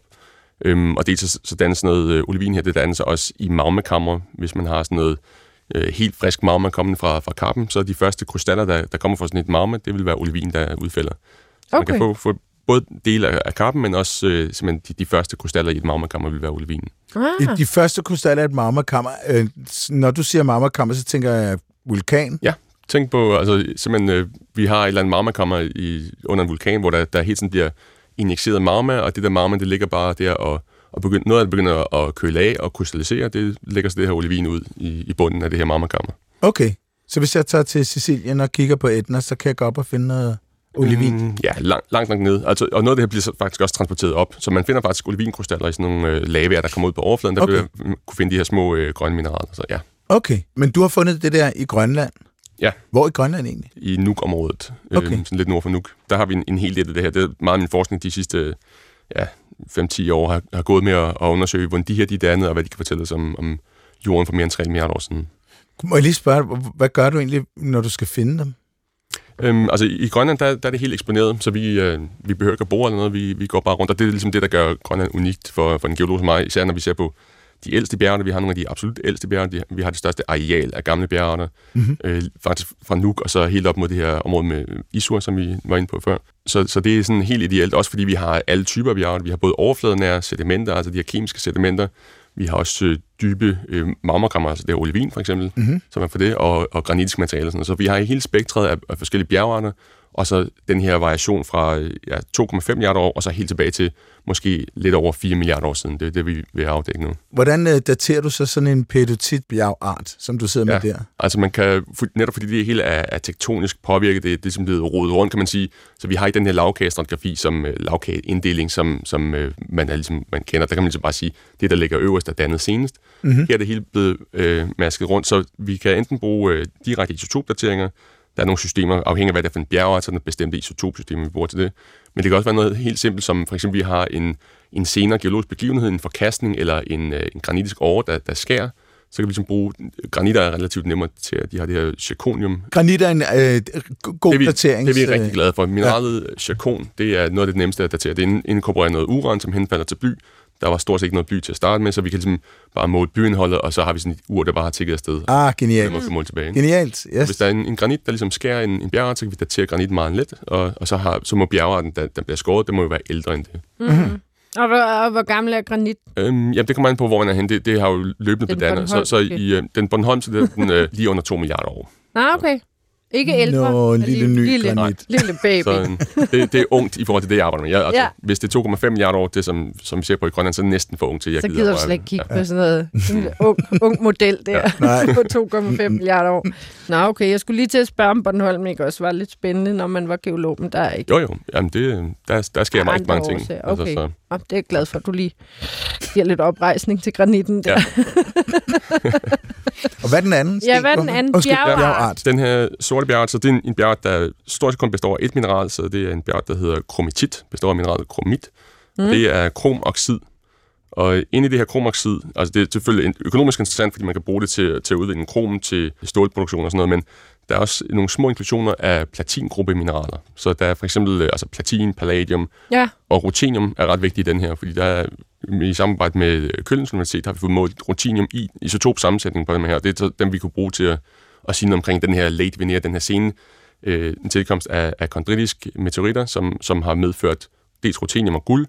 Øhm, og dels så, så dannes sådan noget øh, olivin her, det dannes også i magmakammer, hvis man har sådan noget øh, helt frisk magma kommende fra, fra kappen, så de første krystaller, der, der kommer fra sådan et magma, det vil være olivin, der udfælder. Så okay. Man kan få, få både dele af, af kappen, men også øh, simpelthen de, de første krystaller i et magmakammer vil være olivin. Ah. De første krystaller i et magmakammer, øh, når du siger magmakammer, så tænker jeg vulkan. Ja, tænk på, altså simpelthen, øh, vi har et eller andet magmakammer i, under en vulkan, hvor der, der helt sådan bliver injekteret magma, og det der magma, det ligger bare der og, og begynder, noget af det begynder at køle af og krystallisere, det lægger så det her olivin ud i, i bunden af det her magmakammer. Okay, så hvis jeg tager til Sicilien og kigger på Etna, så kan jeg gå op og finde noget olivin? Mm, ja, lang, langt langt ned. Altså, og noget af det her bliver så faktisk også transporteret op, så man finder faktisk olivinkrystaller i sådan nogle øh, lavaer, der kommer ud på overfladen, der okay. bliver, kunne finde de her små øh, grønne mineraler. Så, ja. Okay, men du har fundet det der i Grønland? Ja. Hvor i Grønland egentlig? I Nuuk-området. Okay. Øh, sådan lidt nord for Nuuk. Der har vi en, en hel del af det her. Det er meget af min forskning de sidste ja, fem til ti år har, har gået med at, at undersøge, hvordan de her de er dannet, og hvad de kan fortælle os om, om jorden for mere end tre milliarder år siden. Må jeg lige spørge, hvad gør du egentlig, når du skal finde dem? Øhm, altså i Grønland, der, der er det helt eksponeret, så vi, øh, vi behøver ikke at bruge eller noget, vi, vi går bare rundt, og det er ligesom det, der gør Grønland unikt for, for en geolog som mig, især når vi ser på de ældste bjergearter. Vi har nogle af de absolut ældste bjergearter, vi har det største areal af gamle bjergearter, mm-hmm. øh, faktisk fra Nuuk og så helt op mod det her område med Isua, som vi var inde på før. Så, så det er sådan helt ideelt, også fordi vi har alle typer bjergearter, vi har både overfladenære sedimenter, altså de her kemiske sedimenter, vi har også øh, dybe øh, magmakammer, altså det her olivin for eksempel, mm-hmm. som er for det, og, og granitisk materiale og sådan noget. Så vi har hele spektret af, af forskellige bjergarter, og så den her variation fra ja, to komma fem milliarder år, og så helt tilbage til måske lidt over fire milliarder år siden. Det er det, vi vil afdække nu. Hvordan øh, daterer du så sådan en pedotit-bjergart, som du sidder ja, med der? Altså man kan, netop fordi det hele er, er tektonisk påvirket, det er det, som bliver rodet rundt, kan man sige. Så vi har ikke den her lavkagestratigrafi som øh, lavkageinddeling, som, som øh, man, er, ligesom, man kender. Der kan man ligesom bare sige, det der ligger øverst er dannet senest. Mm-hmm. Her er det hele blevet øh, masket rundt, så vi kan enten bruge øh, direkte isotopdateringer. Der er nogle systemer, afhængig af hvad det er for en bjergart, så er der bestemte isotopsystemer, vi bruger til det. Men det kan også være noget helt simpelt, som for eksempel, vi har en, en senere geologisk begivenhed, en forkastning eller en, en granitisk åre, der, der skærer. Så kan vi ligesom bruge... Granitter er relativt nemmere til, at de har det her zirconium. Granitter er en øh, god datering. Det er vi rigtig glade for. Mineralet ja. Zircon, det er noget af det nemmeste at datere. Det inkorporerer noget uran, som henfalder til bly. Der var stort set ikke noget bly til at starte med, så vi kan ligesom bare måle blyindholdet, og så har vi sådan et ur, der bare har tikket afsted. Ah, genialt. Og måle tilbage. Genialt, yes. Hvis der er en, en granit, der ligesom skærer en, en bjergart, så kan vi datere granit meget let, og, og så, har, så må bjergarten, der, der bliver skåret, det må jo være ældre end det. Mm-hmm. Og hvor, og hvor gammel er granit? Øhm, jamen, det kommer an på, hvor man er henne. Det, det har jo løbende bedannet. Så, så i øh, den Bornholm, så det er den øh, lige under to milliarder år. Ah, okay. Ikke ældre. Nå, en lille ny lille, granit. Lille baby. Så, det, det er ungt i forhold til det, jeg arbejder med. Jeg, altså, ja. Hvis det er to komma fem milliarder år, det som, som vi ser på i Grønland, så er det næsten for ungt til, jeg så gider. Så gider du slet ikke kigge ja. På sådan noget sådan ung, ung model der ja. På to komma fem milliarder år. Nå, okay. Jeg skulle lige til at spørge om Bornholm, ikke også var lidt spændende, når man var geolog, men der er ikke... Jo, jo. Jamen, det, der, der sker meget mange ting. Okay. Altså, så. Ja, det er jeg glad for, at du lige giver lidt oprejsning til granitten der. Ja. Og hvad er den anden? Ja, hvad er den anden bjergart? Den her sorte bjergart, så det er en, en bjergart, der stort set kun består af et mineral, så det er en bjergart, der hedder kromitit, består af mineralet kromit. Mm. Det er kromoxid. Og inde i det her kromoxid, altså det er selvfølgelig økonomisk interessant, fordi man kan bruge det til, til at udvinde krom til stålproduktion og sådan noget, men der er også nogle små inklusioner af platinggruppemineraler. Så der er for eksempel altså platin, palladium ja. Og ruthenium er ret vigtigt i den her, fordi der er, i samarbejde med Københavns Universitet har vi fået målt ruthenium i isotopsammensætning på dem her. Det er dem, vi kunne bruge til at, at sige noget omkring den her late veneer, den her sene øh, tilkomst af, af kondritiske meteoritter, som, som har medført dels ruthenium og guld.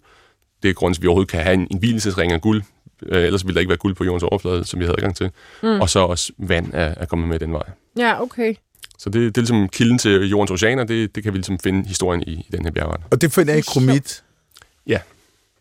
Det er grunden til, at vi overhovedet kan have en, en hvilelsesring af guld. Øh, ellers ville der ikke være guld på jordens overflade, som vi havde adgang til. Mm. Og så også vand er, er kommet med den vej. Ja, okay. Så det, det er ligesom kilden til jordens oceaner, det, det kan vi ligesom finde historien i, i den her bjergart. Og det finder jeg i kromit? Ja.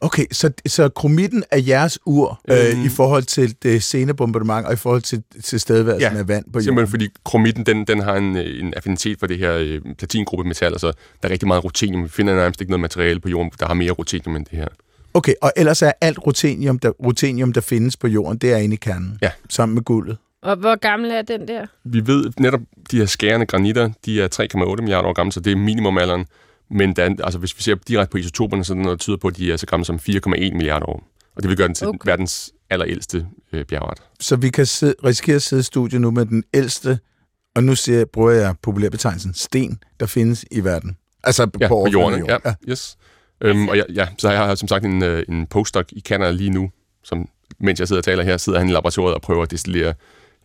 Okay, så, så kromitten er jeres ur øh, mm. i forhold til det sene bombardement og i forhold til, til stedværelsen ja, af vand på jorden? Simpelthen fordi kromitten, den, den har en, en affinitet for det her øh, platingruppe metal, altså der er rigtig meget ruthenium. Vi finder nærmest ikke noget materiale på jorden, der har mere ruthenium end det her. Okay, og ellers er alt ruthenium, der, ruthenium, der findes på jorden, det er inde i kernen, ja. Sammen med guldet. Og hvor gammel er den der? Vi ved netop, de her skærende granitter, de er tre komma otte milliarder år gamle, så det er minimumalderen. Men der, altså hvis vi ser direkte på isotoperne, så er noget, der tyder på, at de er så gamle som fire komma en milliarder år. Og det vil gøre den til okay. verdens allerældste øh, bjergart. Så vi kan sidde, risikere at sidde i studiet nu med den ældste, og nu siger, bruger jeg populærbetegnelsen, sten, der findes i verden. Altså på, ja, på jorden. Ja, ja. Yes. Øhm, og ja, ja, så jeg har som sagt en, en postdoc i Canada lige nu, som mens jeg sidder og taler her, sidder han i laboratoriet og prøver at destillere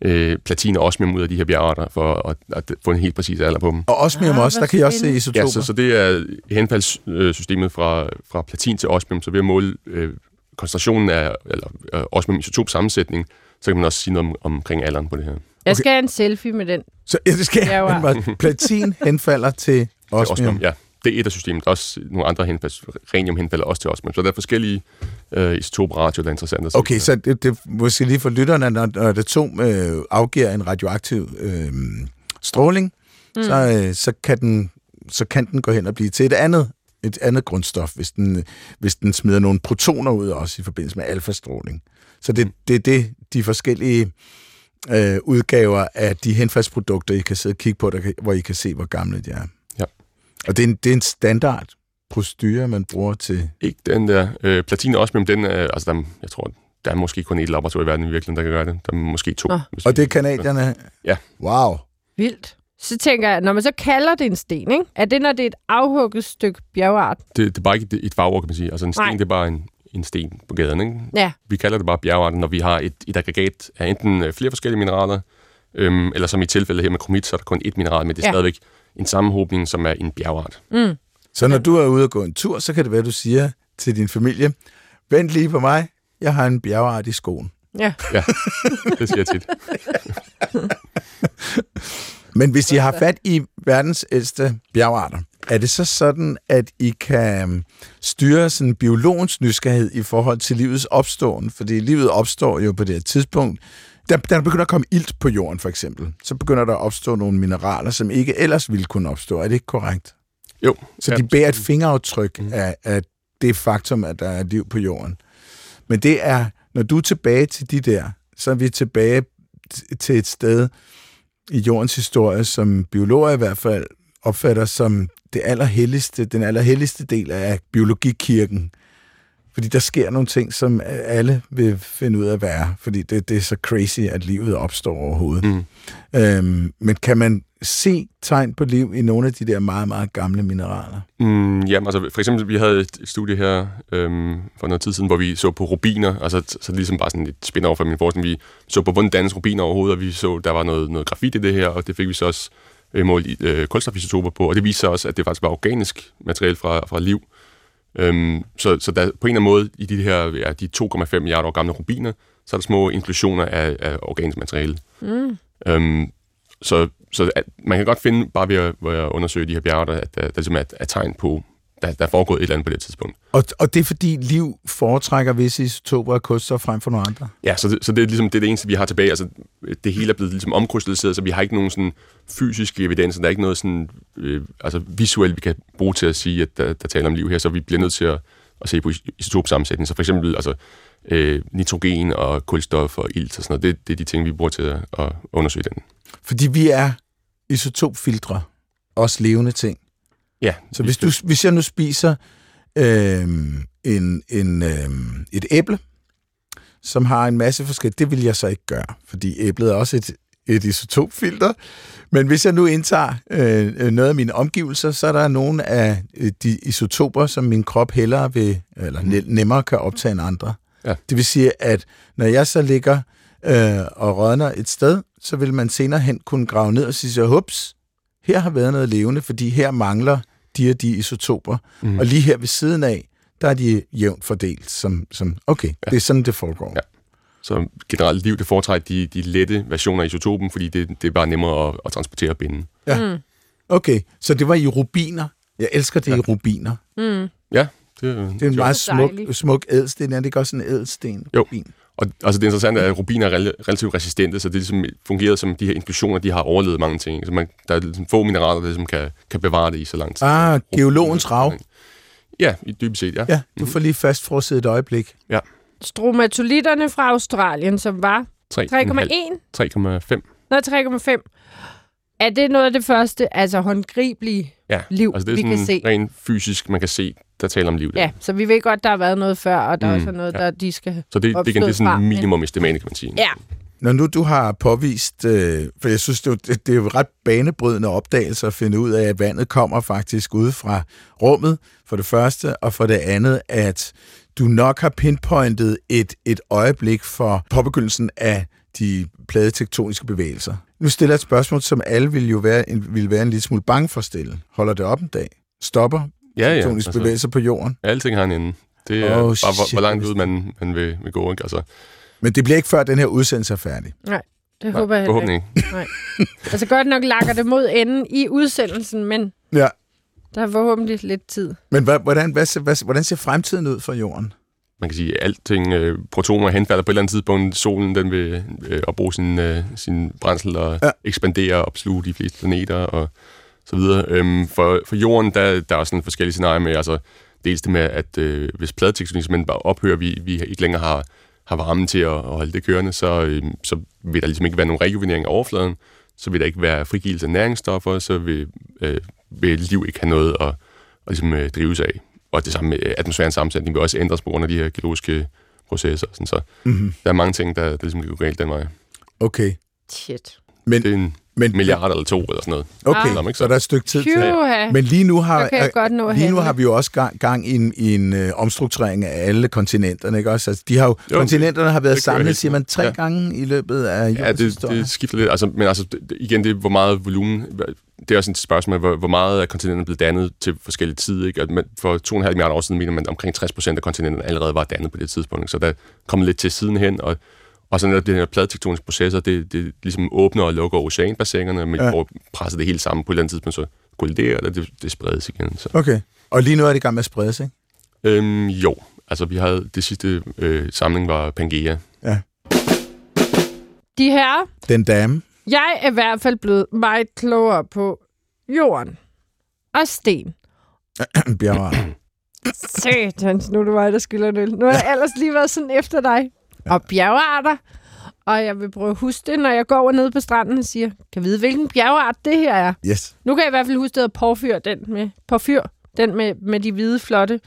Øh, platin og osmium ud af de her bjergarter for at, at få en helt præcis alder på dem. Og osmium ah, også, der kan I også se isotoper. Ja, så, så det er henfaldssystemet fra, fra platin til osmium, så ved at måle øh, koncentrationen af eller, øh, osmium-isotop-sammensætning, så kan man også sige noget om, omkring alderen på det her. Okay. Jeg skal have en selfie med den. Så ja, det skal jeg. Platin henfalder til osmium. Til osmium, ja. Det er et af systemet. Også nogle andre henfalds. Rhenium henfalder også til osmium. Så der er forskellige øh, isotoperatioer, der er interessante. Okay, så det, det måske lige for lytterne, når, når et atom øh, afgiver en radioaktiv øh, stråling, mm. så, øh, så, kan den, så kan den gå hen og blive til et andet, et andet grundstof, hvis den, hvis den smider nogle protoner ud også i forbindelse med alfastråling. Så det er det, det, de forskellige øh, udgaver af de henfaldsprodukter, I kan sidde og kigge på, der, hvor I kan se, hvor gamle de er. Ja. Og det er en, det er en standard procedure, man bruger til... Ikke den der. Øh, platin også, men den... Øh, altså, der, jeg tror, der er måske kun et laboratorium i verden i virkeligheden, der kan gøre det. Der er måske to. Og det er kanadierne? Ja. Wow. Vildt. Så tænker jeg, når man så kalder det en sten, ikke? Er det, når det er et afhugget stykke bjergart? Det, det er bare ikke et fagord, kan man sige. Altså en sten, Nej. Det er bare en, en sten på gaden, ikke? Ja. Vi kalder det bare bjergart, når vi har et, et aggregat af enten flere forskellige mineraler, øhm, eller som i tilfældet her med kromit, så er der kun ét mineral, men det er ja. stadigvæk en sammenhobning, som er en bjergart. Mm. Så når du er ude og gå en tur, så kan det være, du siger til din familie, vent lige på mig, jeg har en bjergart i skoen. Ja. ja, det siger jeg tit. Men hvis I har fat i verdens ældste bjergarter, er det så sådan, at I kan styre sådan biologens nysgerrighed i forhold til livets opståen? Fordi livet opstår jo på det her tidspunkt. Der, der begynder at komme ilt på jorden, for eksempel. Så begynder der at opstå nogle mineraler, som ikke ellers ville kunne opstå. Er det ikke korrekt? Jo. Så de bærer et fingeraftryk mm. af, af det faktum, at der er liv på jorden. Men det er, når du er tilbage til de der, så er vi tilbage til et sted i jordens historie, som biologer i hvert fald opfatter som det allerhelligste, den allerhelligste del af biologikirken. Fordi der sker nogle ting, som alle vil finde ud af at være, fordi det, det er så crazy, at livet opstår overhovedet. Mm. Øhm, men kan man se tegn på liv i nogle af de der meget, meget gamle mineraler? Mm, jamen, altså for eksempel, vi havde et studie her øhm, for noget tid siden, hvor vi så på rubiner, altså så det ligesom bare sådan et spin-over fra min forskning, vi så på, hvordan dannes rubiner overhovedet, og vi så, der var noget, noget grafit i det her, og det fik vi så også øh, målt øh, kulstofisotoper på, og det viste sig også, at det faktisk var organisk materiale fra, fra liv. Øhm, så så der, på en eller anden måde, i de her ja, de to komma fem milliarder år gamle rubiner, så er der små inklusioner af, af organisk materiale. Mm. Øhm, så så at, man kan godt finde, bare ved at, ved at undersøge de her bjerger, at der, der ligesom er, er tegn på, der, der er foregået et eller andet på det tidspunkt. Og, og det er fordi liv foretrækker visse isotoper og kulstof frem for nogle andre? Ja, så det, så det er ligesom det, er det eneste, vi har tilbage. Altså, det hele er blevet ligesom omkrystalliseret, så vi har ikke nogen sådan, fysiske evidenser. Der er ikke noget sådan, øh, altså, visuelt, vi kan bruge til at sige, at der, der taler om liv her, så vi bliver nødt til at, at se på isotopsammensætningen. Så for eksempel altså, øh, nitrogen og kulstof og ilt og sådan noget, det, det er de ting, vi bruger til at, at undersøge den. Fordi vi er isotopfiltre, også levende ting. Ja, så hvis, du, hvis jeg nu spiser øh, en, en, øh, et æble, som har en masse forskellige, det vil jeg så ikke gøre, fordi æblet er også et, et isotopfilter. Men hvis jeg nu indtager øh, noget af mine omgivelser, så er der nogle af de isotoper, som min krop hellere vil, eller nemmere kan optage end andre. Ja. Det vil sige, at når jeg så ligger øh, og rådner et sted, så vil man senere hen kunne grave ned og sige så, hups, her har været noget levende, fordi her mangler de og de isotoper. Mm. Og lige her ved siden af, der er de jævnt fordelt. Som, som okay, ja. Det er sådan, det foregår. Ja. Så generelt liv, det foretrækker de, de lette versioner af isotopen, fordi det, det er bare nemmere at, at transportere og binde. Ja. Mm. Okay, så det var i rubiner. Jeg elsker det ja. i rubiner. Mm. Ja. Det, det er en meget smuk, smuk ædelsten. Er det ikke også en ædelsten? Jo. Rubin? Og altså, det interessante er, at rubiner er relativt resistente, så det ligesom fungerer som de her inklusioner, de har overlevet mange ting. Så man, der er ligesom få mineraler, der ligesom kan, kan bevare det i så lang tid. Ah, geologens rav. Ja, i dybest set, ja. Ja, du får lige fastfrosset et øjeblik. Ja. Stromatolitterne fra Australien, som var tre komma en? tre komma fem. Nå, tre komma fem. Er det noget af det første, altså håndgribelige ja, liv, altså vi kan se? Ja, det er rent fysisk, man kan se, der taler om liv. Der. Ja, så vi ved godt, der har været noget før, og der mm, er også noget, ja. der de skal Så det, det, igen, det er sådan en minimum-estimate, kan man sige. Ja. Når nu du har påvist, øh, for jeg synes, det er, det er jo ret banebrydende opdagelser at finde ud af, at vandet kommer faktisk ude fra rummet, for det første, og for det andet, at du nok har pinpointet et, et øjeblik for påbegyndelsen af de pladetektoniske bevægelser. Nu stiller jeg et spørgsmål, som alle ville jo være en, ville være en lille smule bange for at stille. Holder det op en dag? Stopper ja, ja, tektoniske altså, bevægelser på jorden? Alting har en ende. Det er oh, bare, hvor, hvor langt ud man, man vil, vil gå. Ikke? Altså. Men det bliver ikke før, den her udsendelse er færdig. Nej, det håber Nej, jeg heller ikke. Nej. Altså godt nok lakker det mod enden i udsendelsen, men ja. der er forhåbentlig lidt tid. Men hvordan, hvad, hvad, hvordan ser fremtiden ud for jorden? Man kan sige, at alting, øh, protoner henfalder på et eller andet tidspunkt. Solen den vil øh, opbruge sin, øh, sin brændsel og ja. ekspandere og opsluge de fleste planeter og så videre. Øhm, for, for jorden, der, der er sådan forskellige scenarier med, altså dels det med, at øh, hvis pladetektonismen bare ophører, vi, vi ikke længere har har varmen til at, at holde det kørende, så, øh, så vil der ligesom ikke være nogen rejuvenering af overfladen, så vil der ikke være frigivelse af næringsstoffer, så vil, øh, vil liv ikke have noget at, at ligesom, øh, drives af. Og det samme med atmosfærens sammensætning vil også ændres på grund af de her geologiske processer. Sådan, så mm-hmm. der er mange ting, der, der ligesom kan gå galt den vej. Okay. Shit. Men, det er en men, milliard eller to eller sådan noget. Okay, okay. Så der er et stykke tid til. Men lige nu har, er, lige nu har vi jo også gang, gang i en, i en ø, omstrukturering af alle kontinenterne, ikke også? Altså, de har jo, jo, kontinenterne har været samlet, siger man, tre ja. gange i løbet af jordens ja, det, historie. Det skifter lidt. Altså, men altså, det, igen, det er, hvor meget volumen... Det er også et spørgsmål, hvor, hvor meget er kontinenterne blevet dannet til forskellige tider, ikke? Man, for to og en halv milliarder år siden mener man, at omkring tres procent af kontinenterne allerede var dannet på det tidspunkt. Ikke? Så der kommer lidt til siden hen, og... Og så netop de her pladetektoniske processer, det, det ligesom åbner og lukker oceanbassinerne, men ja. presser det hele sammen på et eller andet tidspunkt, så kolliderer det, det, det spredes igen. Så. Okay. Og lige nu er det i gang med at spredes, ikke? Øhm, jo. Altså, vi havde, det sidste øh, samling var Pangea. Ja. De her... Den dame. Jeg er i hvert fald blevet meget klogere på jorden og sten. Bjerg. Satans, nu er det mig, der skylder en øl. Nu har jeg ellers lige været sådan efter dig. Og bjergearter. Og jeg vil prøve at huske det, når jeg går over nede på stranden og siger, kan vide, hvilken bjergeart det her er? Yes. Nu kan jeg i hvert fald huske, at porfyr, den med porfyr, den med, med de hvide, flotte,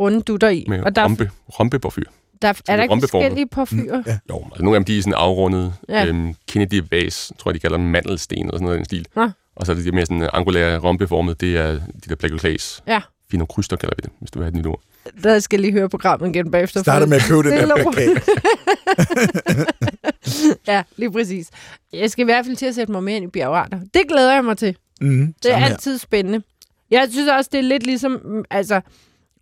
runde dutter i. Med og der rompe, rompeporfyr. Der, er der, der ikke forskellige porfyrer? Mm, ja. Jo, altså nogle af dem, de er sådan afrundet. Ja. Øhm, Kennedy Vase, tror jeg, de kalder dem mandelsten eller sådan noget i den stil. Ja. Og så er det de mere sådan angulære rompeformede, det er de der plagoclase. Ja. Fino kryster kalder vi det, hvis du vil have et nyt ord. Der skal lige høre programmet igen bagefter. Starter med at købe det der plakat. Ja, lige præcis. Jeg skal i hvert fald til at sætte mig mere ind i bjergarter. Det glæder jeg mig til. Mm, det er altid her. Spændende. Jeg synes også, det er lidt ligesom altså,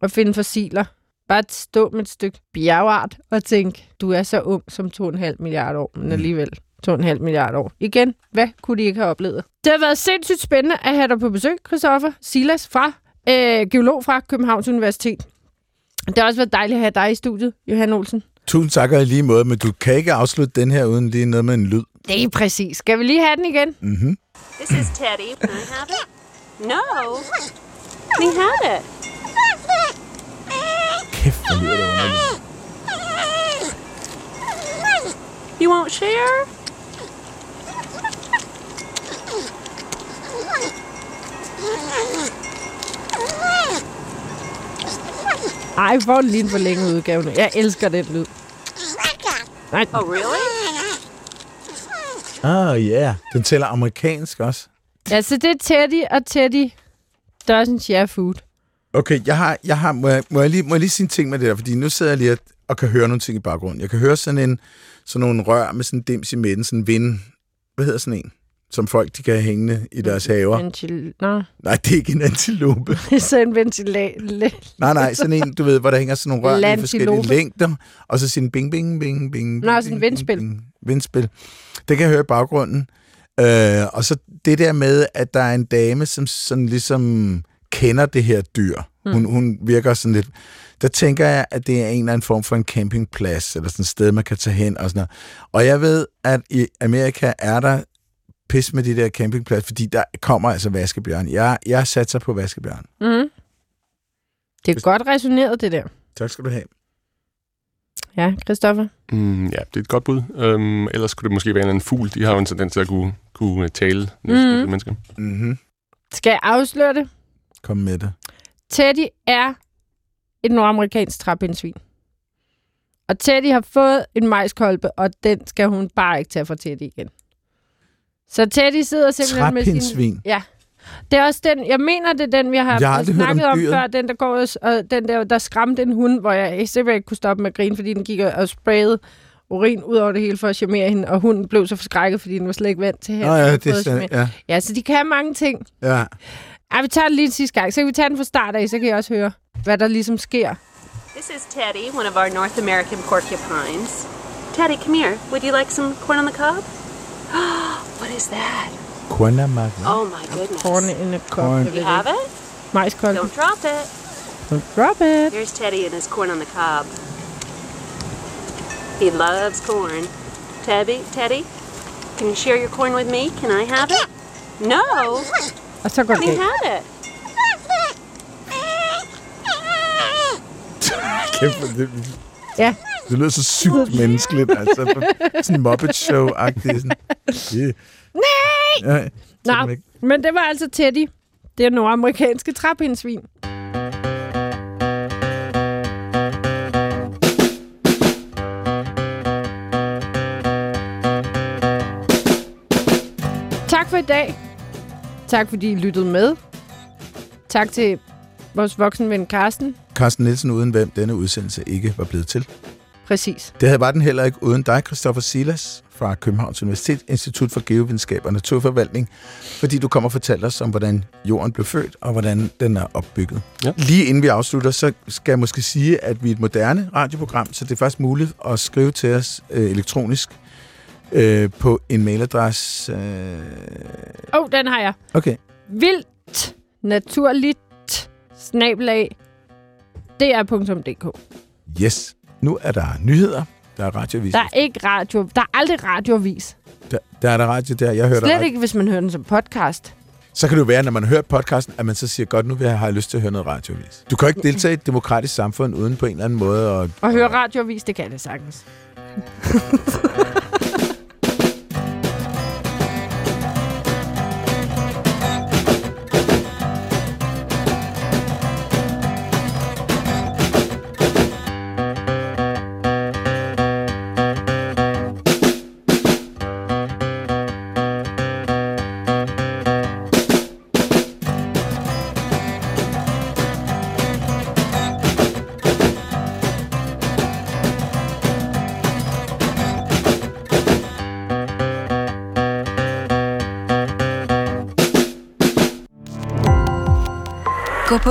at finde fossiler. Bare at stå med et stykke bjergart og tænke, du er så ung som to komma fem milliarder år, men alligevel to komma fem milliarder år. Igen, hvad kunne de ikke have oplevet? Det har været sindssygt spændende at have dig på besøg, Kristoffer Szilas fra Øh, geolog fra Københavns Universitet. Det har også været dejligt at have dig i studiet, Johan Olsen. Tusind tak og i lige måde, men du kan ikke afslutte den her uden lige noget med en lyd. Det er præcis. Skal vi lige have den igen? Mhm. This is Teddy. Can I have it? No. Can I have it? Kæft, hvor lyder det underligt. You won't share? Ej, hvor lige en forlænget udgave nu. Jeg elsker den lyd. Nej. Oh, really? Oh, yeah. Den tæller amerikansk også. Ja, så det er Teddy og Teddy doesn't share food. Okay, jeg har, jeg har, må, jeg, må, jeg lige, må jeg lige sige en ting med det der, fordi nu sidder jeg lige og kan høre nogle ting i baggrunden. Jeg kan høre sådan en sådan nogle rør med sådan en dims i midten, sådan en vind. Hvad hedder sådan en? Som folk, de kan hænge i deres haver. Ventil... Nå. Nej, det er ikke en antilope. Så en ventilator. Nej, nej, sådan en, du ved, hvor der hænger sådan nogle rør i forskellige længder, og så sådan bing, bing, bing, bing. Nå, sådan en vindspil. Vindspil. Det kan jeg høre i baggrunden. Øh, og så det der med, at der er en dame, som sådan ligesom kender det her dyr. Mm. Hun, hun virker sådan lidt... Der tænker jeg, at det er en eller anden form for en campingplads, eller sådan et sted, man kan tage hen og sådan noget. Og jeg ved, at i Amerika er der pis med det der campingplads, fordi der kommer altså vaskebjørn. Jeg, jeg satser på vaskebjørn. Mm. Det er Hvis... godt resoneret, det der. Tak skal du have. Ja, Kristoffer? Mm, ja, det er et godt bud. Øhm, ellers kunne det måske være en eller anden fugl. De har jo en tendens til at kunne, kunne tale med mm. mennesker. Mm-hmm. Skal jeg afsløre det? Kom med det. Teddy er et nordamerikansk træbindsvin. Og Teddy har fået en majskolbe, og den skal hun bare ikke tage fra Teddy igen. Så Teddy sidder simpelthen med sin... Ja. Det er også den... Jeg mener, det er den, vi har jeg snakket om, om før. Den, der går og den der, der skræmte en hund, hvor jeg simpelthen ikke kunne stoppe med at grine, fordi den gik og sprayede urin ud over det hele for at charmere hende, og hunden blev så forskrækket, fordi den var slet ikke vant til her. Oh, ja, det så, ja. ja, så de kan mange ting. Ja. Ej, vi tager det lige sidste gang. Så kan vi tage den fra start af, så kan jeg også høre, hvad der ligesom sker. This is Teddy, one of our North American porcupines. Teddy, come here. Would you like some corn on the cob? What is that? Corn in a cup. Oh my goodness. Corn in a cup. You have it? Majskolben. Don't drop it. Don't drop it. Here's Teddy and his corn on the cob. He loves corn. Teddy, Teddy, can you share your corn with me? Can I have it? No. I took it. Can you have it? Ja, Det lyder så sygt menneskeligt, altså. Sådan en Muppet Show-agtig. Sådan. Yeah. Nej! Ja, nej, ikke. Men det var altså Teddy. Det er nordamerikanske træpindsvin. Tak for i dag. Tak fordi I lyttede med. Tak til vores voksenven Carsten. Carsten Nielsen, uden hvem denne udsendelse ikke var blevet til. Præcis. Det havde var den heller ikke uden dig, Kristoffer Szilas, fra Københavns Universitet, Institut for Geovidenskab og Naturforvaltning, fordi du kommer og fortæller os om, hvordan jorden blev født, og hvordan den er opbygget. Ja. Lige inden vi afslutter, så skal jeg måske sige, at vi er et moderne radioprogram, så det er faktisk muligt at skrive til os øh, elektronisk øh, på en mailadresse. Åh, øh... oh, den har jeg. Okay. Vildt Naturligt snabel-a dr punktum d k. Yes. Nu er der nyheder. Der er radioavis. Der er ikke radio. Der er aldrig radioavis. Der, der er der radio der. Jeg hører slet ikke, hvis man hører den som podcast. Så kan det jo være, når man hører podcasten, at man så siger, godt, nu vil jeg have lyst til at høre noget radioavis. Du kan ikke deltage i et demokratisk samfund uden på en eller anden måde. Og, og høre radioavis, det kan det sagtens. På